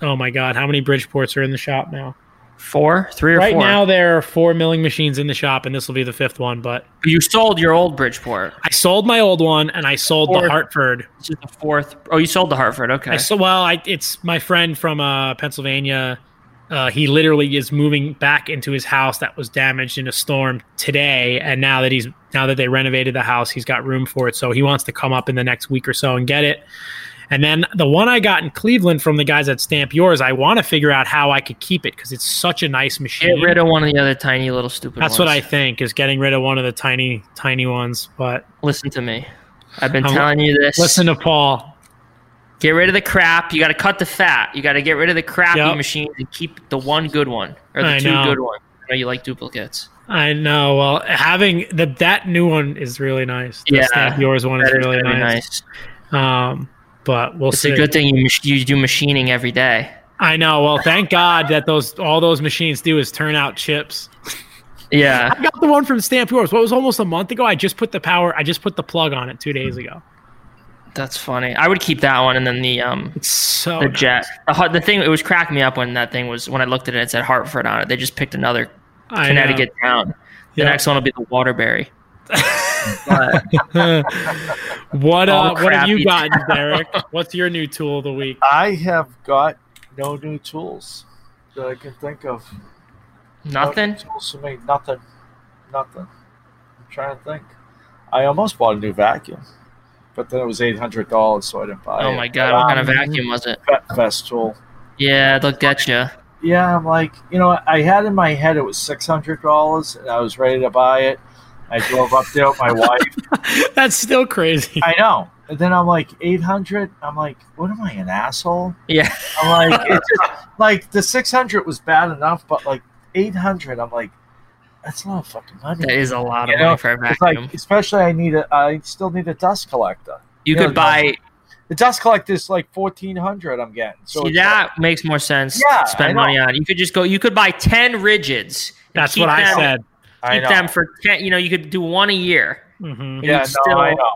oh my God, how many Bridgeports are in the shop now? Three or four. Right now there are 4 milling machines in the shop, and this will be the 5th one. But you sold your old Bridgeport. I sold my old one, and I sold the Hartford. This is the 4th. Oh, you sold the Hartford. Okay. It's my friend from Pennsylvania. He literally is moving back into his house that was damaged in a storm today, and now that they renovated the house, he's got room for it. So he wants to come up in the next week or so and get it. And then the one I got in Cleveland from the guys at Stampy Orz, I want to figure out how I could keep it because it's such a nice machine. Get rid of one of the other tiny little stupid ones. That's what I think, is getting rid of one of the tiny, tiny ones. But listen to me. I've been telling you this. Listen to Paul. Get rid of the crap. You got to cut the fat. You got to get rid of the crappy machines and keep the one good one or the two good ones. I know you like duplicates. I know. Well, having that new one is really nice. The Stampy Orz one is really nice. But we'll see. It's a good thing you do machining every day. I know. Well, thank God that all those machines do is turn out chips. Yeah. I got the one from Stampy Orz. What was almost a month ago? I just put the plug on it 2 days ago. That's funny. I would keep that one, and then the jet. Nice. The thing, it was cracking me up when I looked at it. It said Hartford on it. They just picked another Connecticut town. The next one will be the Waterbury. What have you gotten, Derek? What's your new tool of the week? I have got no new tools that I can think of. Nothing? No tools for me. Nothing. I'm trying to think. I almost bought a new vacuum, but then it was $800, so I didn't buy it. Oh my God! What kind of vacuum was it? Festool. Yeah, it looked at you. Yeah, I'm like, I had in my head it was $600, and I was ready to buy it. I drove up there with my wife. That's still crazy. I know. And then I'm like, 800. I'm like, what am I, an asshole? Yeah. I'm like, it's just like the 600 was bad enough, but like 800, I'm like, that's a lot of fucking money. That is a lot of money for a vacuum. Like, especially, I still need a dust collector. You could buy. The dust collector is like $1,400. I'm getting. So see, that makes more sense. Yeah, to spend money on. You could buy 10 rigids. That's what I said. Keep them for 10, you could do one a year. Mm-hmm. Yeah, I know.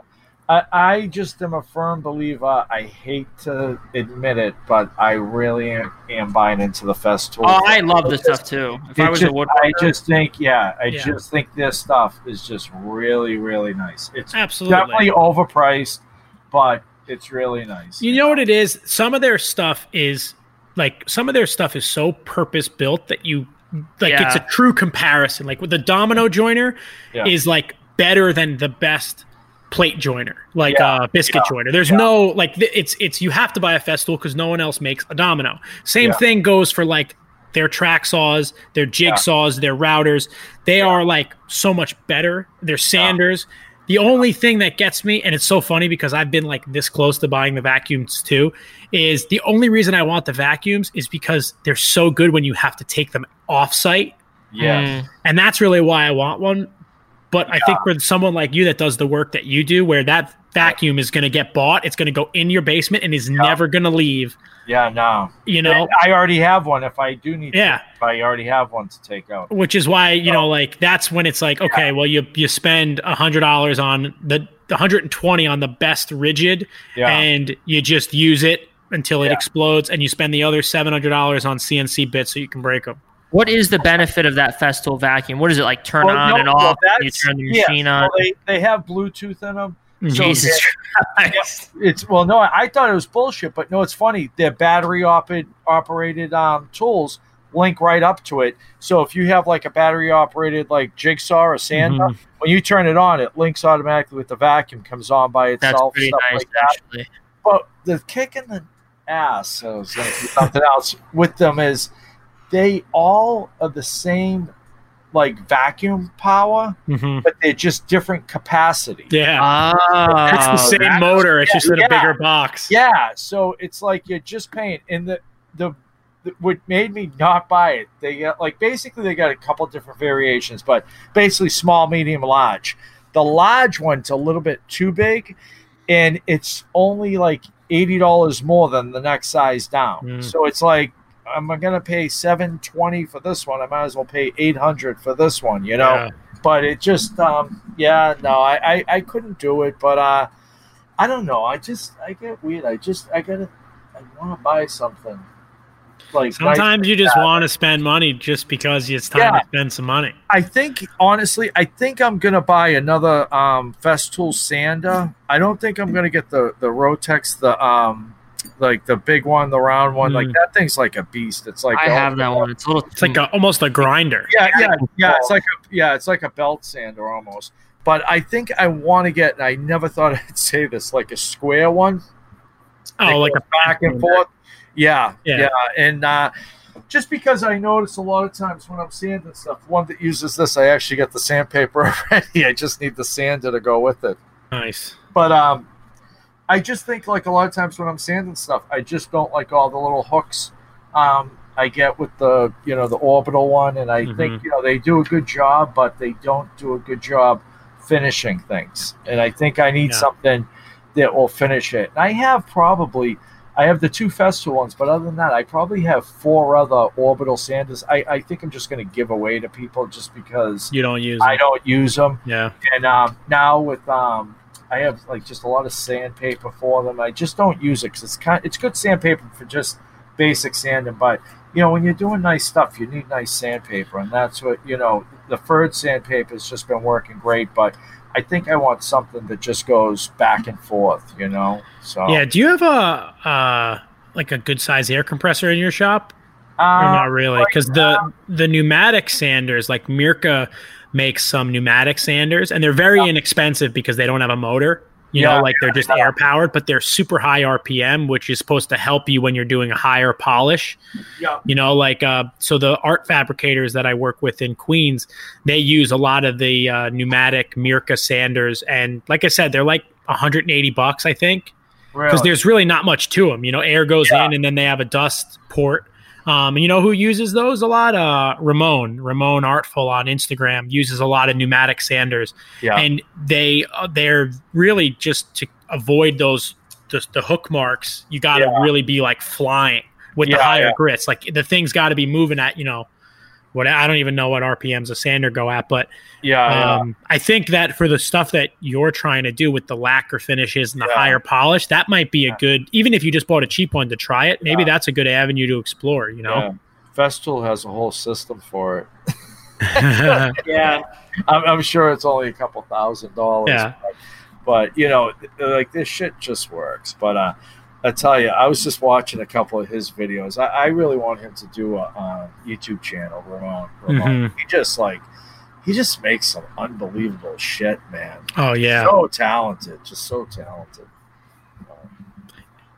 I just am a firm believer. I hate to admit it, but I really am buying into the Festool. Oh, I love this stuff too. If I was a woodworker, I just think, just think this stuff is just really, really nice. It's definitely overpriced, but it's really nice. You know what it is? Some of their stuff is so purpose built that it's a true comparison. Like with the domino joiner is like better than the best plate joiner, biscuit joiner. There's no you have to buy a Festool because no one else makes a domino. Same thing goes for like their track saws, their jigsaws, their routers. They are like so much better. They're sanders. The only thing that gets me, and it's so funny because I've been like this close to buying the vacuums too, is the only reason I want the vacuums is because they're so good when you have to take them off site. Yeah. And that's really why I want one. But I think for someone like you that does the work that you do, where that vacuum is going to get bought, it's going to go in your basement and is never going to leave. Yeah, no. You know, and I already have one if I do need to. If I already have one to take out. Which is why, you know, like that's when it's like, okay, well, you spend $100 on the $120 on the best rigid and you just use it until it explodes, and you spend the other $700 on CNC bits so you can break them. What is the benefit of that Festool vacuum? What is it like? Turn on and off. You turn the machine on. So they have Bluetooth in them. So Jesus Christ! I thought it was bullshit, but no, it's funny. They're battery operated tools link right up to it. So if you have like a battery operated like jigsaw or sander, when you turn it on, it links automatically with the vacuum, comes on by itself. That's pretty nice, like that. Actually. But the kick in the ass, so it's gonna be something else with them is. They all are the same, like vacuum power, but they're just different capacity. Yeah, it's the same motor. It's just in a bigger box. Yeah, so it's like you're just paying. And the what made me not buy it, they got like basically they got a couple different variations, but basically small, medium, large. The large one's a little bit too big, and it's only like $80 more than the next size down. So it's like. I'm gonna pay $720 for this one. I might as well pay $800 for this one, you know. Yeah. But it just, I couldn't do it. But I don't know. I get weird. I want to buy something. Like sometimes you just want to spend money just because it's time to spend some money. I think honestly, I'm gonna buy another Festool sander. I don't think I'm gonna get the Rotex like the big one, the round one, like that thing's like a beast. It's like I have that one. It's a little, it's like almost a grinder. Yeah. It's like a belt sander almost. But I think I want to get. And I never thought I'd say this. Like a square one. Oh, like a back and forth. Yeah. And just because I notice a lot of times when I'm sanding stuff, one that uses this, I actually get the sandpaper already. I just need the sander to go with it. Nice. But I just think, like, a lot of times when I'm sanding stuff, I just don't like all the little hooks I get with the, you know, the orbital one. And I think, you know, they do a good job, but they don't do a good job finishing things. And I think I need something that will finish it. And I have I have the two Festool ones, but other than that, I probably have four other orbital sanders. I think I'm just going to give away to people just because you don't use them. I don't use them. Yeah. And now with I have like just a lot of sandpaper for them. I just don't use it because it's good sandpaper for just basic sanding. But you know, when you're doing nice stuff, you need nice sandpaper, and that's what you know. The Ferd sandpaper has just been working great, but I think I want something that just goes back and forth. You know, so yeah. Do you have a like a good size air compressor in your shop? Not really, because the pneumatic sanders like Mirka. Make some pneumatic sanders, and they're very inexpensive because they don't have a motor. You know, like they're just air powered, but they're super high RPM, which is supposed to help you when you're doing a higher polish. Yeah. You know, like so the art fabricators that I work with in Queens, they use a lot of the pneumatic Mirka sanders, and like I said, they're like $180, I think, because there's really not much to them. You know, air goes in, and then they have a dust port. And you know who uses those a lot? Ramon Artful on Instagram uses a lot of pneumatic sanders, and they're really just to avoid those just the hook marks. You got to really be like flying with the higher grits. Like the thing's got to be moving at what I don't even know what RPMs a sander go at, but I think that for the stuff that you're trying to do with the lacquer finishes and the higher polish, that might be a good, even if you just bought a cheap one to try it, maybe that's a good avenue to explore, you know? Yeah. Festool has a whole system for it. I'm sure it's only a couple $1,000. Yeah. But, you know, like this shit just works. But I tell you, I was just watching a couple of his videos. I really want him to do a YouTube channel, Ramon. He just makes some unbelievable shit, man. Oh yeah, so talented.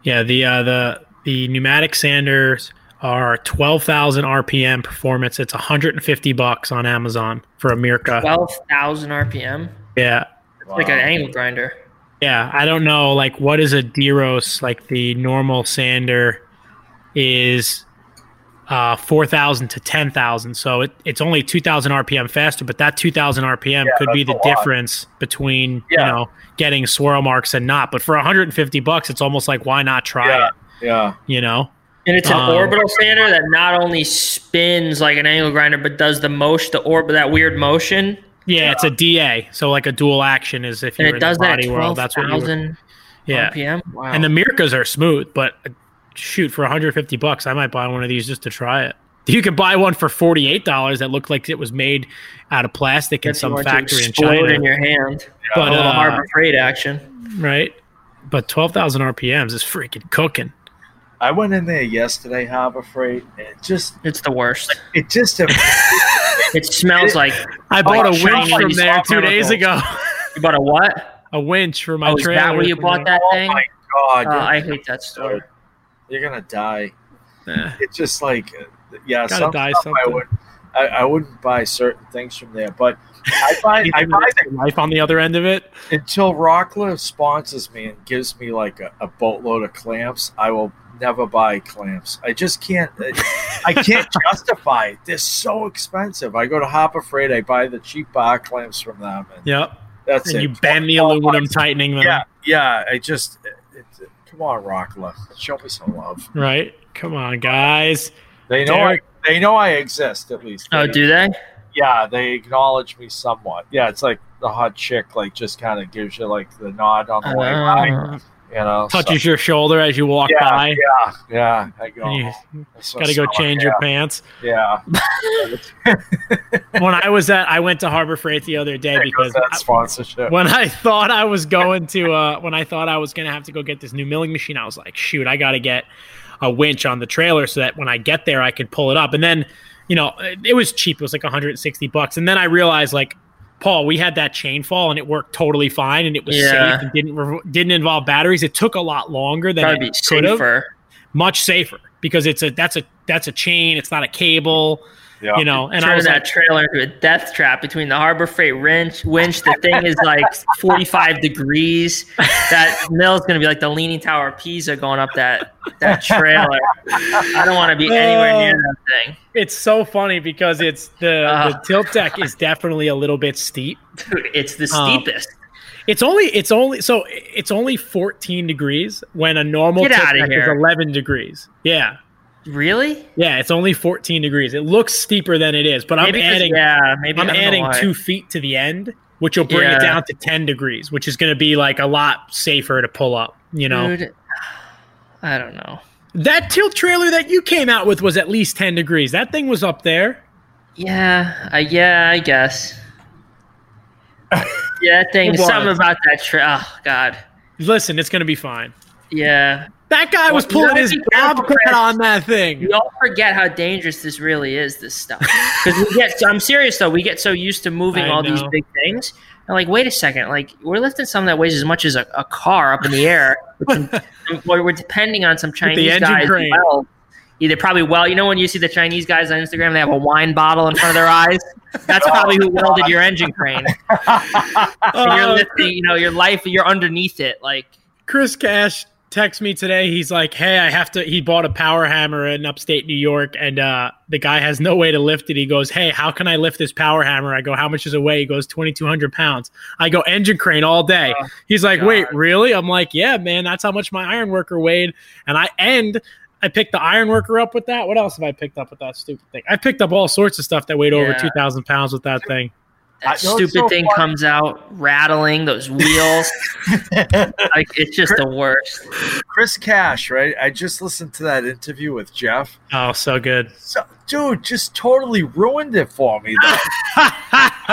Yeah, the pneumatic sanders are 12,000 RPM performance. It's $150 on Amazon for a Mirka. 12,000 RPM. Yeah, it's like an angle grinder. Yeah, I don't know, like, what is a Deros, like, the normal sander is 4,000 to 10,000. So it's only 2,000 RPM faster, but that 2,000 RPM could be the difference between, you know, getting swirl marks and not. But for $150, it's almost like, why not try it? Yeah. You know? And it's an orbital sander that not only spins like an angle grinder, but does the motion, that weird motion. Yeah, it's a DA. So like a dual action is if you're in the body world. That's what you RPM. Wow. And the Mirkas are smooth, but shoot, for $150, I might buy one of these just to try it. You could buy one for $48 that looked like it was made out of plastic in some factory in China. In your hand, but a little Harbor Freight action, right? But 12,000 RPMs is freaking cooking. I went in there yesterday, Harbor Freight, and it's the worst. It smells like I bought a winch from there 2 days ago. You bought a what? A winch for my trailer. Is that where you bought that thing? Oh my god! I hate that store. You're gonna die. Nah. It's just like, I wouldn't buy certain things from there, but I buy the life on the other end of it. Until Rockler sponsors me and gives me like a boatload of clamps, I will never buy clamps. I just can't. I can't justify it. They're so expensive. I go to Harbor Freight. I buy the cheap bar clamps from them. And you bend the aluminum tightening them. Yeah. Come on, Rockler. Show me some love. Right. Come on, guys. They know I exist, at least. Oh, do they? Yeah, they acknowledge me somewhat. Yeah, it's like the hot chick, like, just kind of gives you, like, the nod on the way by. You know, touches your shoulder as you walk by. Yeah. I go. Gotta go change your pants. Yeah. When I went to Harbor Freight the other day because that sponsorship. When I thought I was going to, when I thought I was gonna have to go get this new milling machine, I was like, shoot, I gotta get a winch on the trailer so that when I get there, I could pull it up. And then, you know, it was cheap. It was like $160. And then I realized, like, Paul, we had that chain fall and it worked totally fine and it was safe and didn't involve batteries. It took a lot longer than it could have. Much safer because that's a chain. It's not a cable, you know. And I was that trailer into a death trap between the Harbor Freight winch. The thing is like 45 degrees. That mill's gonna be like the Leaning Tower of Pisa going up that trailer. I don't want to be anywhere near that thing. It's so funny because it's the tilt deck is definitely a little bit steep. Dude, it's the steepest. It's only 14 degrees when a normal tilt deck is 11 degrees. Yeah. Really? Yeah, it's only 14 degrees. It looks steeper than it is, but I'm adding 2 feet to the end, which will bring it down to 10 degrees, which is going to be like a lot safer to pull up, you know. Dude, I don't know. That tilt trailer that you came out with was at least 10 degrees. That thing was up there. Yeah, I guess. Yeah, that thing, something about that trailer. Oh, God. Listen, it's going to be fine. Yeah. That guy was pulling his bobcat on that thing. We all forget how dangerous this really is, this stuff. Because I'm serious, though. We get so used to moving these big things. And like, wait a second. Like, we're lifting something that weighs as much as a car up in the air. We're depending on some Chinese guys. You know when you see the Chinese guys on Instagram, they have a wine bottle in front of their eyes? That's probably who welded your engine crane. And you're lifting, you know, your life, you're underneath it. Like, Chris Cash text me today. He's like, hey, he bought a power hammer in upstate New York and the guy has no way to lift it. He goes, hey, how can I lift this power hammer? I go, how much does it weigh? He goes, 2,200 pounds. I go, engine crane all day. He's like, wait, really? I'm like, yeah, man, that's how much my iron worker weighed. And I picked the iron worker up with that. What else have I picked up with that stupid thing? I picked up all sorts of stuff that weighed over 2,000 pounds with that thing. That stupid thing comes out rattling those wheels. Like, it's just the worst. Chris Cash, right? I just listened to that interview with Jeff. Oh, so good. So, dude, just totally ruined it for me.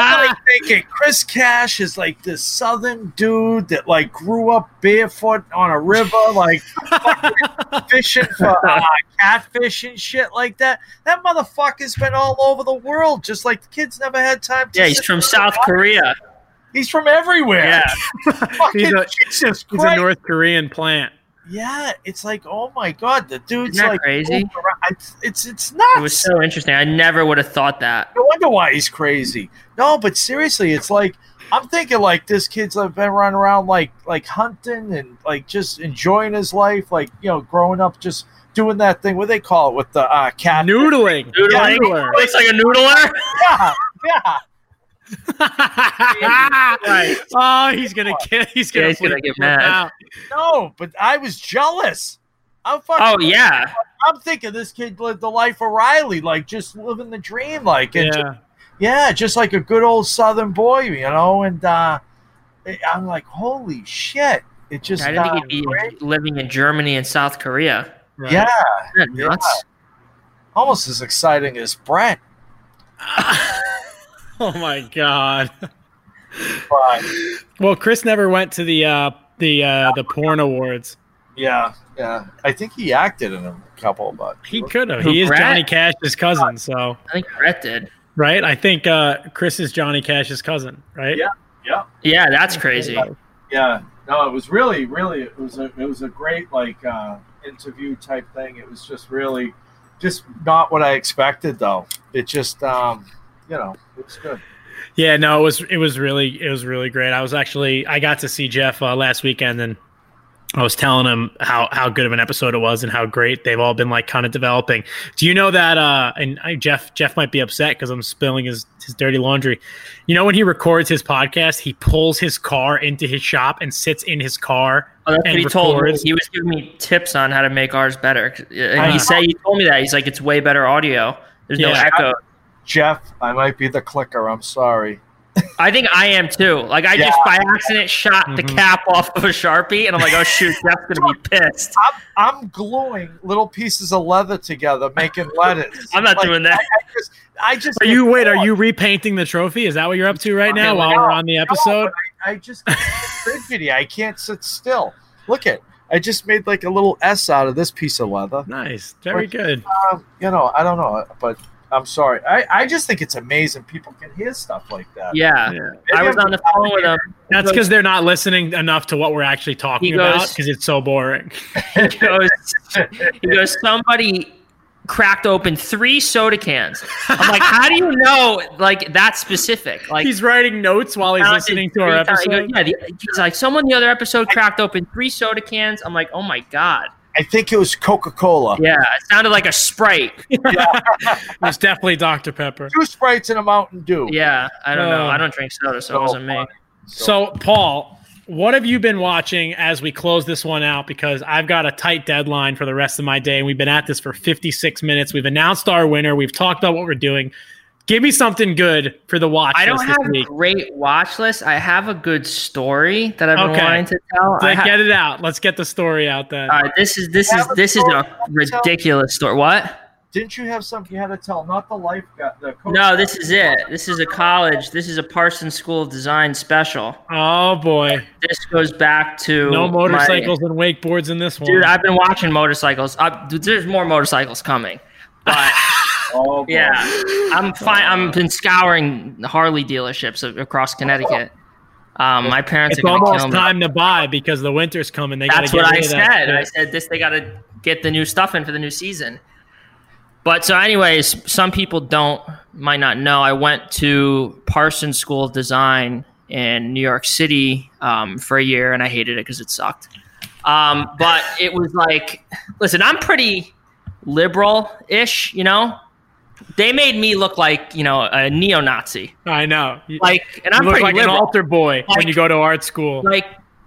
I'm like thinking Chris Cash is like this southern dude that like grew up barefoot on a river, like fishing for catfish and shit like that. That motherfucker's been all over the world. Just like the kids never had time to. Yeah, he's from South Korea. He's from everywhere. Yeah, he's a North Korean plant. Yeah, it's like, oh my God, the dude's Isn't that like crazy. It's nuts. It was so interesting. I never would have thought that. No wonder why he's crazy. No, but seriously, it's like I'm thinking like this kid's been running around like hunting and like just enjoying his life, like, you know, growing up just doing that thing. What do they call it with the cat? Noodling. Noodling. It's like a noodler. Yeah. Yeah. Right. Oh, he's gonna get mad out. No, but I was jealous. I'm fucking jealous. I'm thinking this kid lived the life of Riley, like just living the dream, like, and just like a good old Southern boy, you know. And I'm like, holy shit! It just I think he'd be living in Germany and South Korea. Right? Yeah, nuts. Almost as exciting as Brent. Oh my God! Fine. Well, Chris never went to the porn awards. Yeah. I think he acted in a couple, but he could have. He is Brett? Johnny Cash's cousin, so I think Brett did. Right? I think Chris is Johnny Cash's cousin, right? Yeah. That's crazy. Yeah. No, it was really, really. It was a great interview type thing. It was just really, just not what I expected though. It just you know, it's good. Yeah, no, it was really great. I got to see Jeff last weekend, and I was telling him how good of an episode it was and how great they've all been like kind of developing. Do you know that? Jeff might be upset because I'm spilling his dirty laundry. You know, when he records his podcast, he pulls his car into his shop and sits in his car. Oh, that's what he told me. He was giving me tips on how to make ours better. And he told me that he's like, it's way better audio. There's no echo. Jeff, I might be the clicker. I'm sorry. I think I am too. Like I just by accident shot the cap off of a Sharpie, and I'm like, oh shoot, Jeff's gonna be pissed. I'm gluing little pieces of leather together, making letters. I'm not doing that. I just. Are you repainting the trophy? Is that what you're up to right now? While we're on the episode, no, I just fidgety. I can't sit still. Look at. I just made like a little S out of this piece of leather. Nice, very good. You know, I don't know, but. I'm sorry. I just think it's amazing people can hear stuff like that. Yeah. I was on the phone with them. That's because they're not listening enough to what we're actually talking about because it's so boring. He goes, somebody cracked open 3 soda cans. I'm like, how do you know like that specific? Like he's writing notes while he's listening to our episode. He's like, someone the other episode cracked open 3 soda cans. I'm like, oh my God. I think it was Coca-Cola. Yeah, it sounded like a Sprite. It was definitely Dr. Pepper. 2 Sprites and a Mountain Dew. Yeah, I don't know. I don't drink soda, so it wasn't me. So, Paul, what have you been watching as we close this one out? Because I've got a tight deadline for the rest of my day, and we've been at this for 56 minutes. We've announced our winner. We've talked about what we're doing. Give me something good for the watch list. I don't have a great watch list. I have a good story that I've been wanting to tell. Get it out. Let's get the story out then. All right, this is a ridiculous story. What? Didn't you have something you had to tell? Not the life guy. No, this is it. This is a college. This is a Parsons School of Design special. Oh boy. This goes back to no motorcycles and wakeboards in this one. Dude, I've been watching motorcycles. There's more motorcycles coming, but. Oh, yeah, I'm fine. I've been scouring Harley dealerships across Connecticut. My parents are almost kill me. Time to buy because the winter's coming. That's what I said. I said this. They got to get the new stuff in for the new season. But so, anyways, some people might not know. I went to Parsons School of Design in New York City for a year, and I hated it because it sucked. But it was like, listen, I'm pretty liberal-ish, you know. They made me look like, you know, a neo-Nazi. I know. And I'm pretty liberal. An altar boy when you go to art school. Like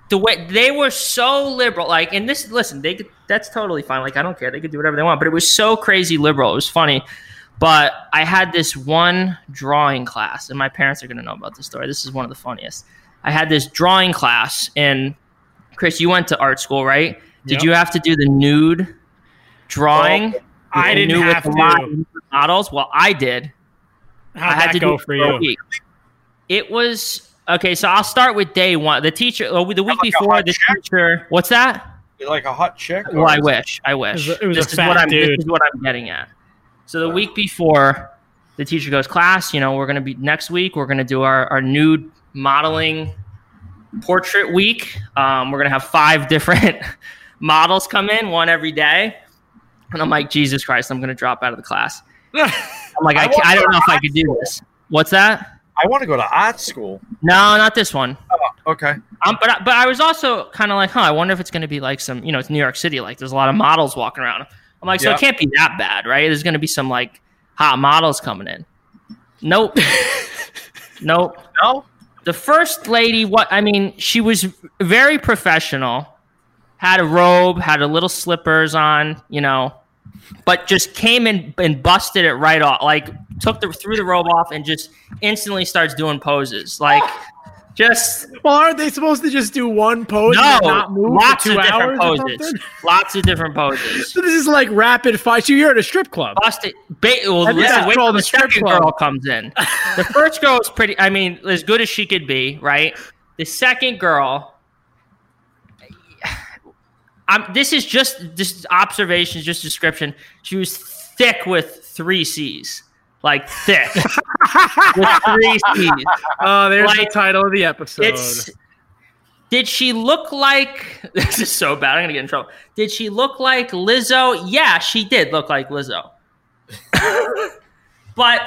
the way they were so liberal. Like, and this, listen, that's totally fine. Like, I don't care. They could do whatever they want. But it was so crazy liberal. It was funny. But I had this one drawing class, and my parents are going to know about this story. This is one of the funniest. I had this drawing class, and Chris, you went to art school, right? Did you have to do the nude drawing? Oh. I didn't have to. Models. Well, I did. How'd that go for you? It was okay. So I'll start with day one. The teacher, the week before, the teacher. What's that? You're like a hot chick. Well, I wish. This is what I'm. This is what I'm getting at. So the week before, the teacher goes, "Class, you know, we're gonna be next week. We're gonna do our nude modeling portrait week. We're gonna have 5 different models come in, one every day." And I'm like, Jesus Christ, I'm going to drop out of the class. I'm like, I don't know if I could do this. What's that? I want to go to art school. No, not this one. Oh, okay. But I was also kind of like, I wonder if it's going to be like some, it's New York City. Like there's a lot of models walking around. I'm like, so it can't be that bad, right? There's going to be some like hot models coming in. Nope. Nope. No. The first lady, she was very professional, had a robe, had a little slippers on, but just came in and busted it right off. Like threw the robe off and just instantly starts doing poses. Like just. Well, aren't they supposed to just do one pose? No, and not move lots for two of different poses. Lots of different poses. So this is like rapid fire. So you're at a strip club. Busted. Wait till the second girl comes in. The first girl is pretty. As good as she could be, right? The second girl. This is just observations, just description. She was thick with three C's. Like thick. With three C's. Oh, there's like, the title of the episode. Did she look like... This is so bad. I'm going to get in trouble. Did she look like Lizzo? Yeah, she did look like Lizzo. But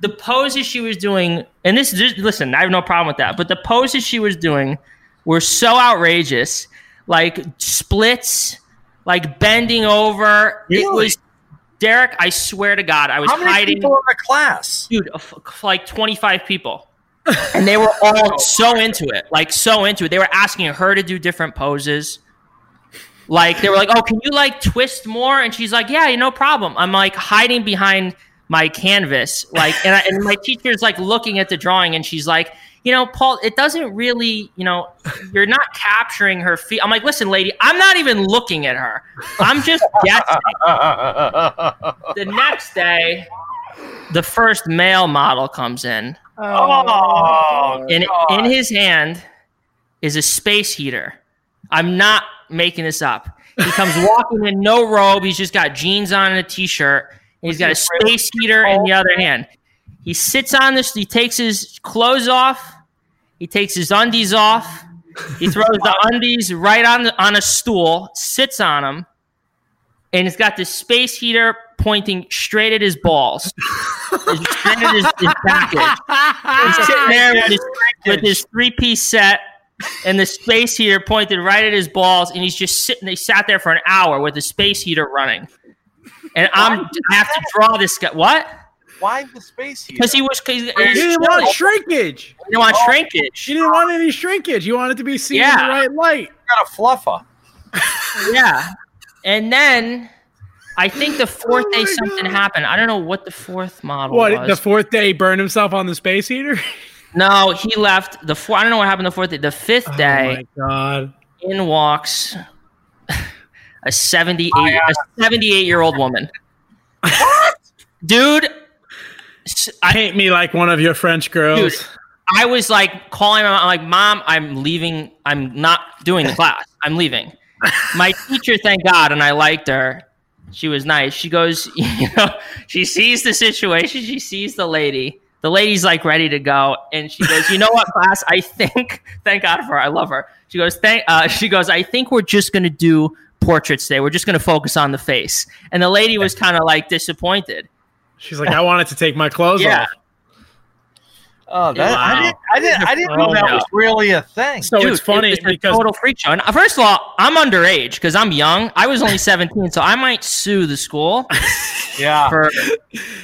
the poses she was doing... And this is... Listen, I have no problem with that. But the poses she was doing were so outrageous... Like splits, like bending over. Really? It was Derek. I swear to God, I was hiding. How many people in the class, dude? Like 25 people, and they were all so into it. Like so into it. They were asking her to do different poses. Like they were like, "Oh, can you like twist more?" And she's like, "Yeah, no problem." I'm like hiding behind my canvas, like, and my teacher's like looking at the drawing, and she's like. Paul, it doesn't really, you're not capturing her feet. I'm like, listen, lady, I'm not even looking at her. I'm just guessing. The next day, the first male model comes in. Oh, and in his hand is a space heater. I'm not making this up. He comes walking in no robe. He's just got jeans on and a T-shirt. And he's got a space heater in the other hand. He sits on this. He takes his clothes off. He takes his undies off. He throws the undies right on a stool, sits on them, and it's got this space heater pointing straight at his balls. Straight at his package. He's sitting there with his three-piece set, and the space heater pointed right at his balls, and he's just sitting. They sat there for an hour with the space heater running. And I have to draw this guy. What? Why the space heater? Because he didn't want shrinkage. He didn't want shrinkage. You didn't want any shrinkage. You wanted to be seen in the right light. You got a fluffer. Yeah. And then I think the fourth day something happened. I don't know what the fourth model was. What, the fourth day he burned himself on the space heater? No, he left. I don't know what happened the fourth day. The fifth day, oh my God. In walks a 78-year-old woman. What? Dude. Paint me like one of your French girls. Dude, I was like calling my mom. I'm like, Mom, I'm leaving. I'm not doing the class. I'm leaving. My teacher, thank God, and I liked her. She was nice. She goes, she sees the situation. She sees the lady. The lady's like ready to go. And she goes, you know what, class? I think, thank God for her. I love her. She goes, I think we're just going to do portraits today. We're just going to focus on the face. And the lady was kind of like disappointed. She's like, I wanted to take my clothes off. Oh, that wow. I didn't know that was really a thing. So dude, it's funny because total freak show. And first of all, I'm underage because I'm young. I was only 17, so I might sue the school. Yeah.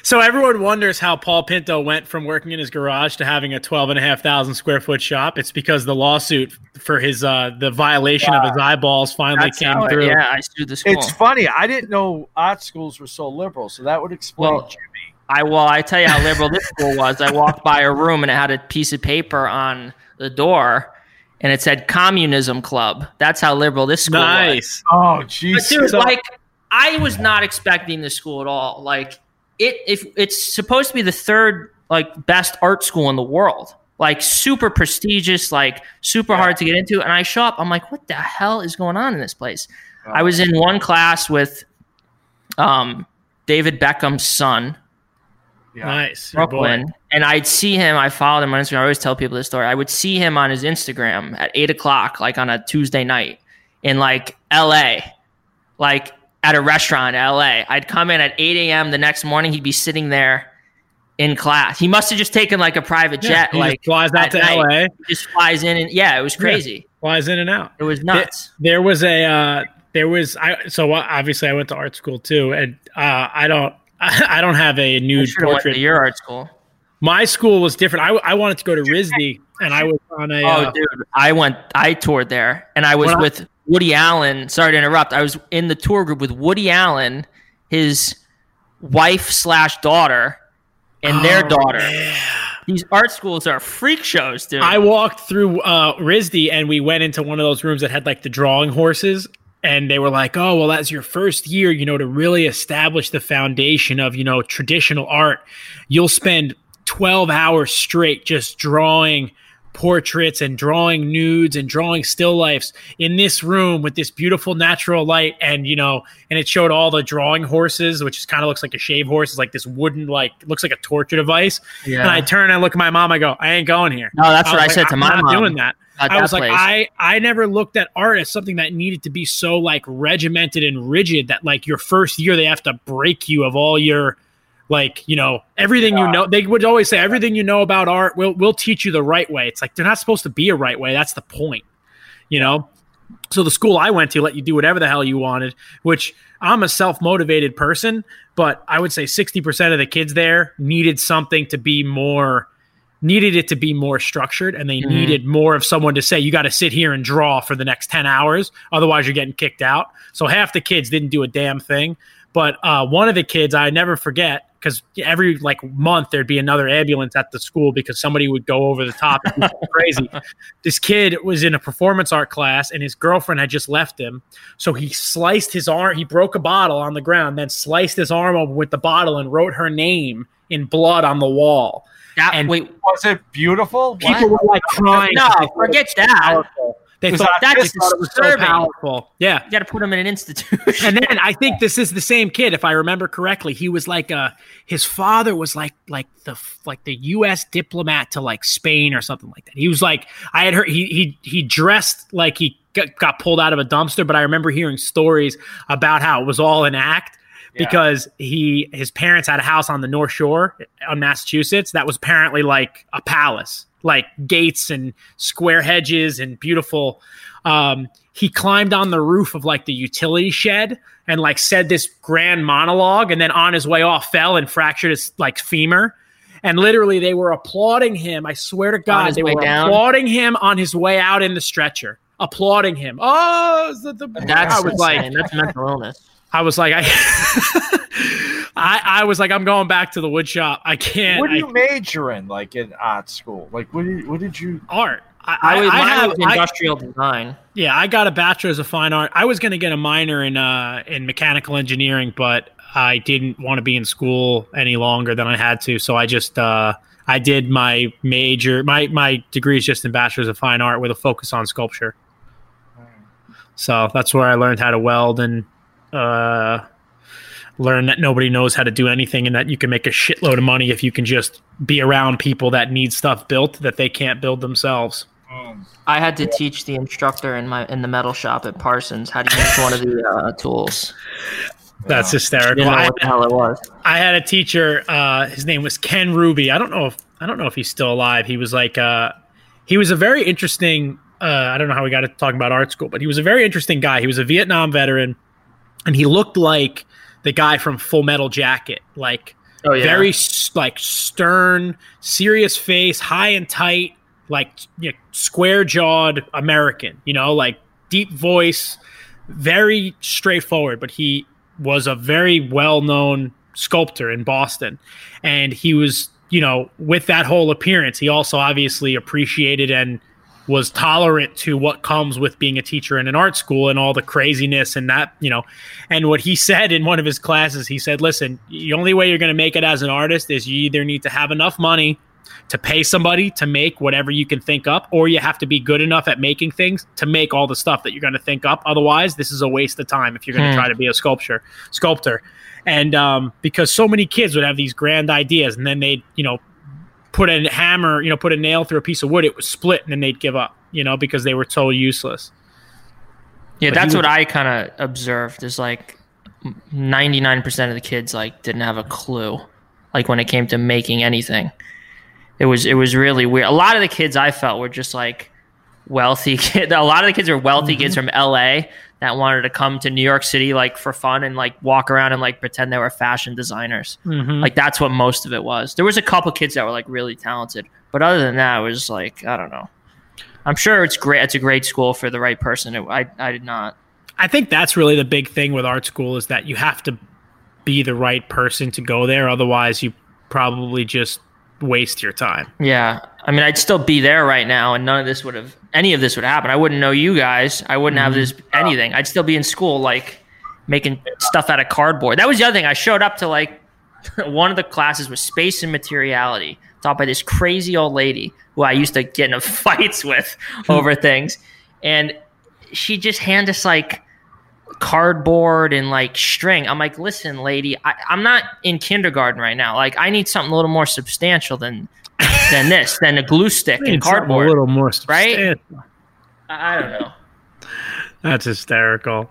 So everyone wonders how Paul Pinto went from working in his garage to having a 12,500 square foot shop. It's because the lawsuit for his the violation of his eyeballs finally came through. Yeah, I sued the school. It's funny. I didn't know art schools were so liberal, so that would explain. Well, Jimmy. I tell you how liberal this school was. I walked by a room and it had a piece of paper on the door. And it said Communism Club. That's how liberal this school was. Nice. Oh, Jesus. But dude, I was not expecting this school at all. Like it's supposed to be the third best art school in the world. Like super prestigious, like super hard to get into. And I show up, I'm like, what the hell is going on in this place? Oh. I was in one class with David Beckham's son. Yeah. Nice. Brooklyn. And I'd see him, I followed him on Instagram. I always tell people this story. I would see him on his Instagram at 8:00, like on a Tuesday night in like LA. Like at a restaurant in LA. I'd come in at 8 a.m. the next morning. He'd be sitting there in class. He must have just taken like a private jet. He like flies out to LA. Just flies in and it was crazy. Flies in and out. It was nuts. There was a so obviously I went to art school too, and I don't have a nude portrait. Went to your art school. My school was different. I wanted to go to RISD, and I was on a. I toured there, and I was with Woody Allen. Sorry to interrupt. I was in the tour group with Woody Allen, his wife/daughter. And their daughter. Yeah. These art schools are freak shows, dude. I walked through RISD, and we went into one of those rooms that had like the drawing horses, and they were like, "Oh, well, that's your first year, to really establish the foundation of, traditional art. You'll spend 12 hours straight just drawing portraits and drawing nudes and drawing still lifes in this room with this beautiful natural light." And and it showed all the drawing horses, which is kind of looks like a shave horse. It's like this wooden, like, looks like a torture device. Yeah. And I turn and I look at my mom, I go, "I ain't going here." No, that's what I said to my mom. I'm not doing that. I was like, I never looked at art as something that needed to be so like regimented and rigid that like your first year they have to break you of all your everything. They would always say, everything you know about art, we'll teach you the right way. It's like, they're not supposed to be a right way. That's the point, So the school I went to let you do whatever the hell you wanted, which I'm a self-motivated person, but I would say 60% of the kids there needed it to be more structured, and they needed more of someone to say, "You got to sit here and draw for the next 10 hours. Otherwise you're getting kicked out." So half the kids didn't do a damn thing. But one of the kids, I never forget, because every month there'd be another ambulance at the school because somebody would go over the top and go crazy. This kid was in a performance art class, and his girlfriend had just left him. So he sliced his arm. He broke a bottle on the ground, then sliced his arm open with the bottle and wrote her name in blood on the wall. Was it beautiful? People were crying. No, forget that. They thought that was so powerful. Yeah. You got to put him in an institution. And then I think this is the same kid, if I remember correctly. He was his father was the U.S. diplomat to Spain or something like that. He was I had heard he dressed like he got pulled out of a dumpster, but I remember hearing stories about how it was all an act. Yeah. Because his parents had a house on the North Shore on Massachusetts that was apparently like a palace, like gates and square hedges and beautiful. He climbed on the roof of the utility shed and said this grand monologue, and then on his way off fell and fractured his femur. And literally they were applauding him. I swear to God, they were applauding him on his way out in the stretcher, applauding him. Oh, I was insane. That's mental illness. I was like, I was like, I'm going back to the wood shop. I can't. What do you major in, in art school? What did you? Art. I have industrial design. Yeah, I got a bachelor's of fine art. I was going to get a minor in mechanical engineering, but I didn't want to be in school any longer than I had to. So I just I did my major. My degree is just in bachelor's of fine art with a focus on sculpture. So that's where I learned how to weld and. Learn that nobody knows how to do anything, and that you can make a shitload of money if you can just be around people that need stuff built that they can't build themselves. I had to teach the instructor in the metal shop at Parsons how to use one of the tools. That's hysterical. I didn't know what the hell it was. I had a teacher. His name was Ken Ruby. I don't know if he's still alive. He was he was a very interesting. I don't know how we got to talking about art school, but he was a very interesting guy. He was a Vietnam veteran. And he looked like the guy from Full Metal Jacket, very stern, serious face, high and tight, square jawed American, deep voice, very straightforward. But he was a very well known sculptor in Boston, and he was, with that whole appearance, he also obviously appreciated and was tolerant to what comes with being a teacher in an art school and all the craziness and that, and what he said in one of his classes, he said, "Listen, the only way you're going to make it as an artist is you either need to have enough money to pay somebody to make whatever you can think up, or you have to be good enough at making things to make all the stuff that you're going to think up. Otherwise, this is a waste of time if you're going to try to be a sculptor. And because so many kids would have these grand ideas, and then they'd, put a nail through a piece of wood, it was split, and then they'd give up, because they were so useless. Yeah, but that's what I kind of observed is 99% of the kids didn't have a clue like when it came to making anything. It was really weird. A lot of the kids I felt were just like wealthy kids. A lot of the kids were wealthy kids from LA that wanted to come to New York City like for fun and like walk around and like pretend they were fashion designers. Mm-hmm. Like that's what most of it was. There was a couple kids that were like really talented, but other than that, it was like, I don't know. I'm sure it's great. It's a great school for the right person. I did not. I think that's really the big thing with art school is that you have to be the right person to go there. Otherwise, you probably just waste your time. Yeah. I mean, I'd still be there right now and any of this would happen. I wouldn't know you guys. I wouldn't have this, anything. I'd still be in school, like making stuff out of cardboard. That was the other thing. I showed up to like one of the classes was space and materiality, taught by this crazy old lady who I used to get into fights with over things. And she just handed us like cardboard and like string. I'm like, listen, lady, I'm not in kindergarten right now. Like I need something a little more substantial than this, than a glue stick and cardboard. A little more substantial. Right? I don't know. That's hysterical.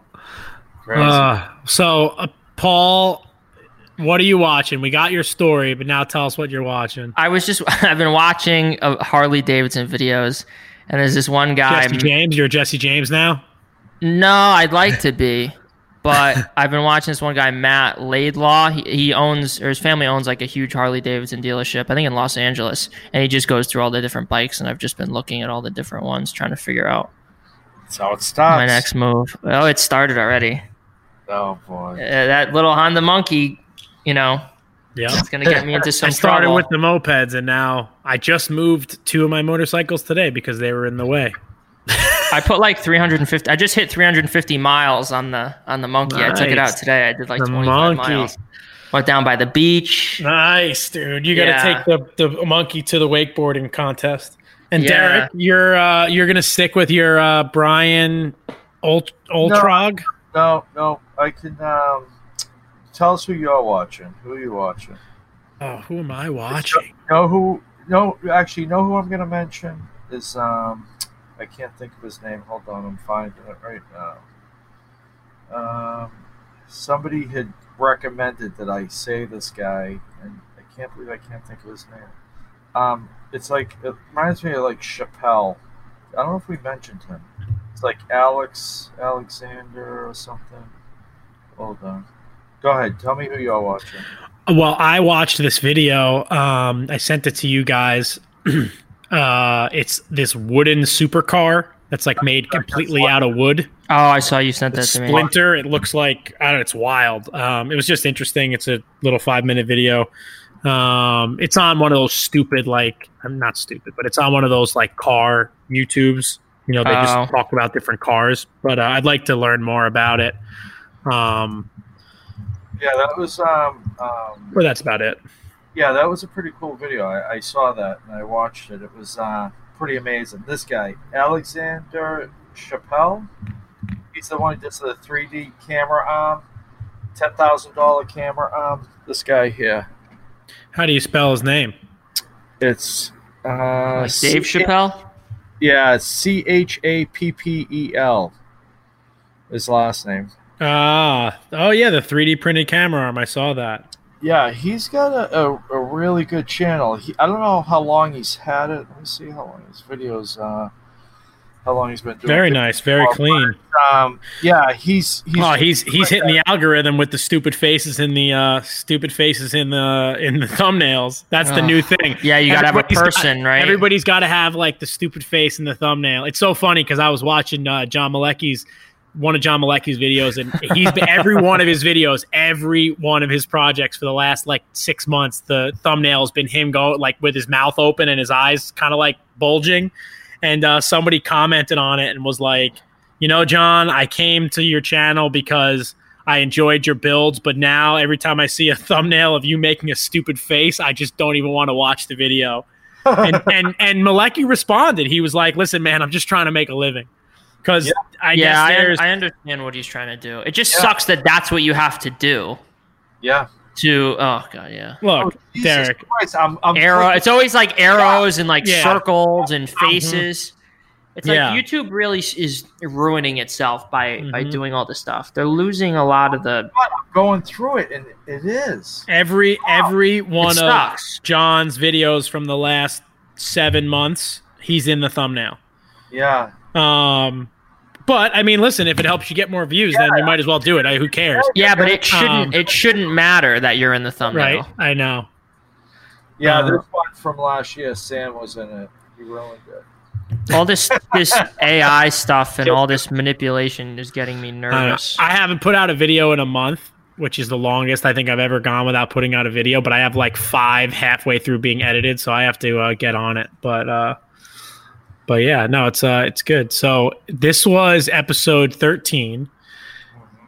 So Paul, what are you watching? We got your story, but now tell us what you're watching. I've been watching Harley Davidson videos, and there's this one guy. Jesse James? You're Jesse James now? No, I'd like to be, but I've been watching this one guy, Matt Laidlaw. He owns, or his family owns, like a huge Harley Davidson dealership, I think in Los Angeles, and he just goes through all the different bikes, and I've just been looking at all the different ones, trying to figure out. That's how it starts. My next move. Oh, it started already. Oh, boy. That little Honda Monkey. You know, it's going to get me into some trouble. I started with the mopeds, and now I just moved two of my motorcycles today because they were in the way. I put like 350. I just hit 350 miles on the monkey. Nice. I took it out today. I did like 25 miles. Went down by the beach. Nice, dude. You got to take the monkey to the wakeboarding contest. And Derek, you're going to stick with your Brian Oltrogge? No. I can... Tell us who you're watching. Who are you watching? Oh, who am I watching? Know who I'm going to mention is, I can't think of his name. Hold on, I'm finding it right now. Somebody had recommended that I say this guy, and I can't believe I can't think of his name. It's like, it reminds me of like Chappelle. I don't know if we mentioned him. It's like Alexander or something. Hold on. Go ahead. Tell me who you are watching. Well, I watched this video. I sent it to you guys. It's this wooden supercar that's like made completely out of wood. Oh, I saw you sent that to me. Splinter. It looks like, I don't know, it's wild. It was just interesting. It's a little 5-minute video. It's on one of those stupid, like, I'm not stupid, but it's on one of those like car YouTubes. You know, they just talk about different cars. But I'd like to learn more about it. Yeah, that was... well, that's about it. Yeah, that was a pretty cool video. I saw that and I watched it. It was pretty amazing. This guy, Alexander Chappelle, he's the one who does the 3D camera arm, $10,000 camera arm. This guy here. How do you spell his name? It's... like Dave Chappelle? Yeah, Chappell, his last name. The 3D printed camera arm. I saw that. Yeah, he's got a really good channel. I don't know how long he's had it. Let me see how long his videos, how long he's been doing. Very nice, very clean. He's hitting the algorithm with the stupid faces in the in the thumbnails. That's the new thing. Yeah, you gotta have a person, right? Everybody's got to have like the stupid face in the thumbnail. It's so funny because I was watching one of John Malecki's videos, and he's been, every one of his projects for the last like 6 months, the thumbnail has been him going like with his mouth open and his eyes kind of like bulging. And somebody commented on it and was like, you know, John, I came to your channel because I enjoyed your builds, but now every time I see a thumbnail of you making a stupid face, I just don't even want to watch the video. and Malecki responded. He was like, listen, man, I'm just trying to make a living. Because I understand what he's trying to do. It just sucks that that's what you have to do. Yeah. Look, Derek. Christ, I'm arrow. It's always like arrows and like circles and faces. It's like YouTube really is ruining itself by doing all this stuff. They're losing a lot of the. going through it, and it is. Every one of John's videos from the last 7 months, he's in the thumbnail. Yeah. But I mean, listen, if it helps you get more views, then you might as well do it. Who cares? Yeah, but it shouldn't matter that you're in the thumbnail. Right. I know. Yeah, this one from last year, Sam was in it. He ruined it. All this AI stuff and all this manipulation is getting me nervous. I haven't put out a video in a month, which is the longest I think I've ever gone without putting out a video. But I have like 5 halfway through being edited, so I have to get on it. But yeah, no, it's good. So this was episode 13.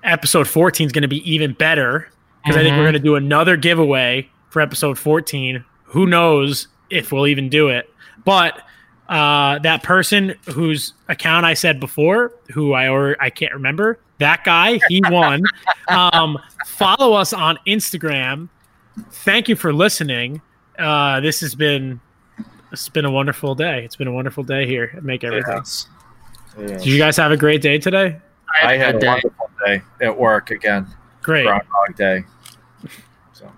Episode 14 is going to be even better because I think we're going to do another giveaway for episode 14. Who knows if we'll even do it, but. That person whose account I said before, who I can't remember, that guy, he won. Follow us on Instagram. Thank you for listening. It's been a wonderful day. It's been a wonderful day here at Make Everything. Yes. Yes. Did you guys have a great day today? I had a wonderful day at work again. Great. Groundhog Day. So.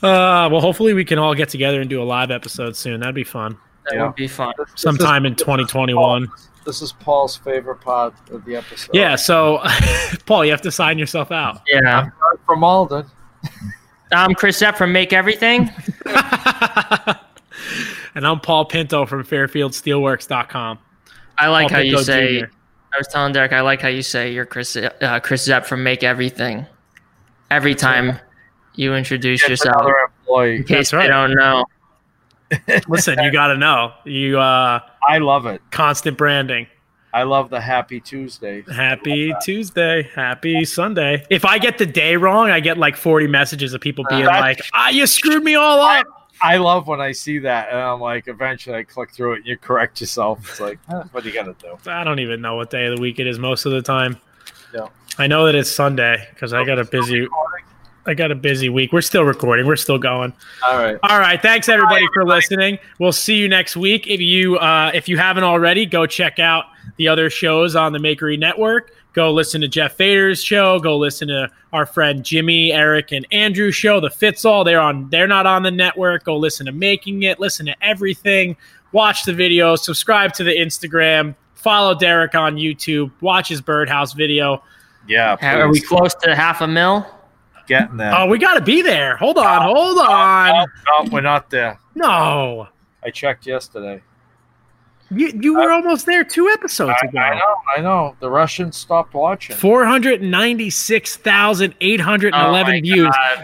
Well, hopefully we can all get together and do a live episode soon. That'd be fun. That would be fun. Sometime in 2021. This is Paul's favorite part of the episode. Yeah, so, Paul, you have to sign yourself out. Yeah. I'm from Alden. I'm Chris Epp from Make Everything. And I'm Paul Pinto from FairfieldSteelworks.com. I like Paul how Pinto you say, Jr. I was telling Derek, I like how you say you're Chris Epp from Make Everything. Every time you introduce yourself. In case you don't know. Listen, you gotta know. I love it. Constant branding. I love the Happy Tuesday. Happy Tuesday. Happy Sunday. If I get the day wrong, I get like 40 messages of people being like, you screwed me all up. I love when I see that, and I'm like, eventually I click through it and you correct yourself. It's like, what do you gotta do? I don't even know what day of the week it is most of the time. Yeah. I know that it's Sunday because I got a busy week. We're still recording. We're still going. All right. Thanks everybody for listening. We'll see you next week. If you haven't already, go check out the other shows on the Makery Network. Go listen to Jeff Fader's show. Go listen to our friend Jimmy, Eric, and Andrew's show, The Fits All. They're not on the network. Go listen to Making It. Listen to everything. Watch the videos. Subscribe to the Instagram. Follow Derek on YouTube. Watch his birdhouse video. Yeah. Please. Are we close to 500,000? Getting there. Oh, we got to be there. Hold on. No, we're not there. No. I checked yesterday. You were almost there 2 episodes ago. I know. The Russians stopped watching. 496,811 views. God.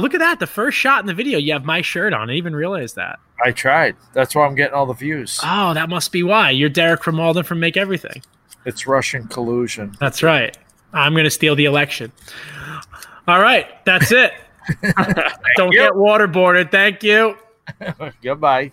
Look at that. The first shot in the video, you have my shirt on. I didn't even realize that. I tried. That's why I'm getting all the views. Oh, that must be why. You're Derek from Alden from Make Everything. It's Russian collusion. That's right. I'm going to steal the election. All right. That's it. Don't get waterboarded. Thank you. Goodbye.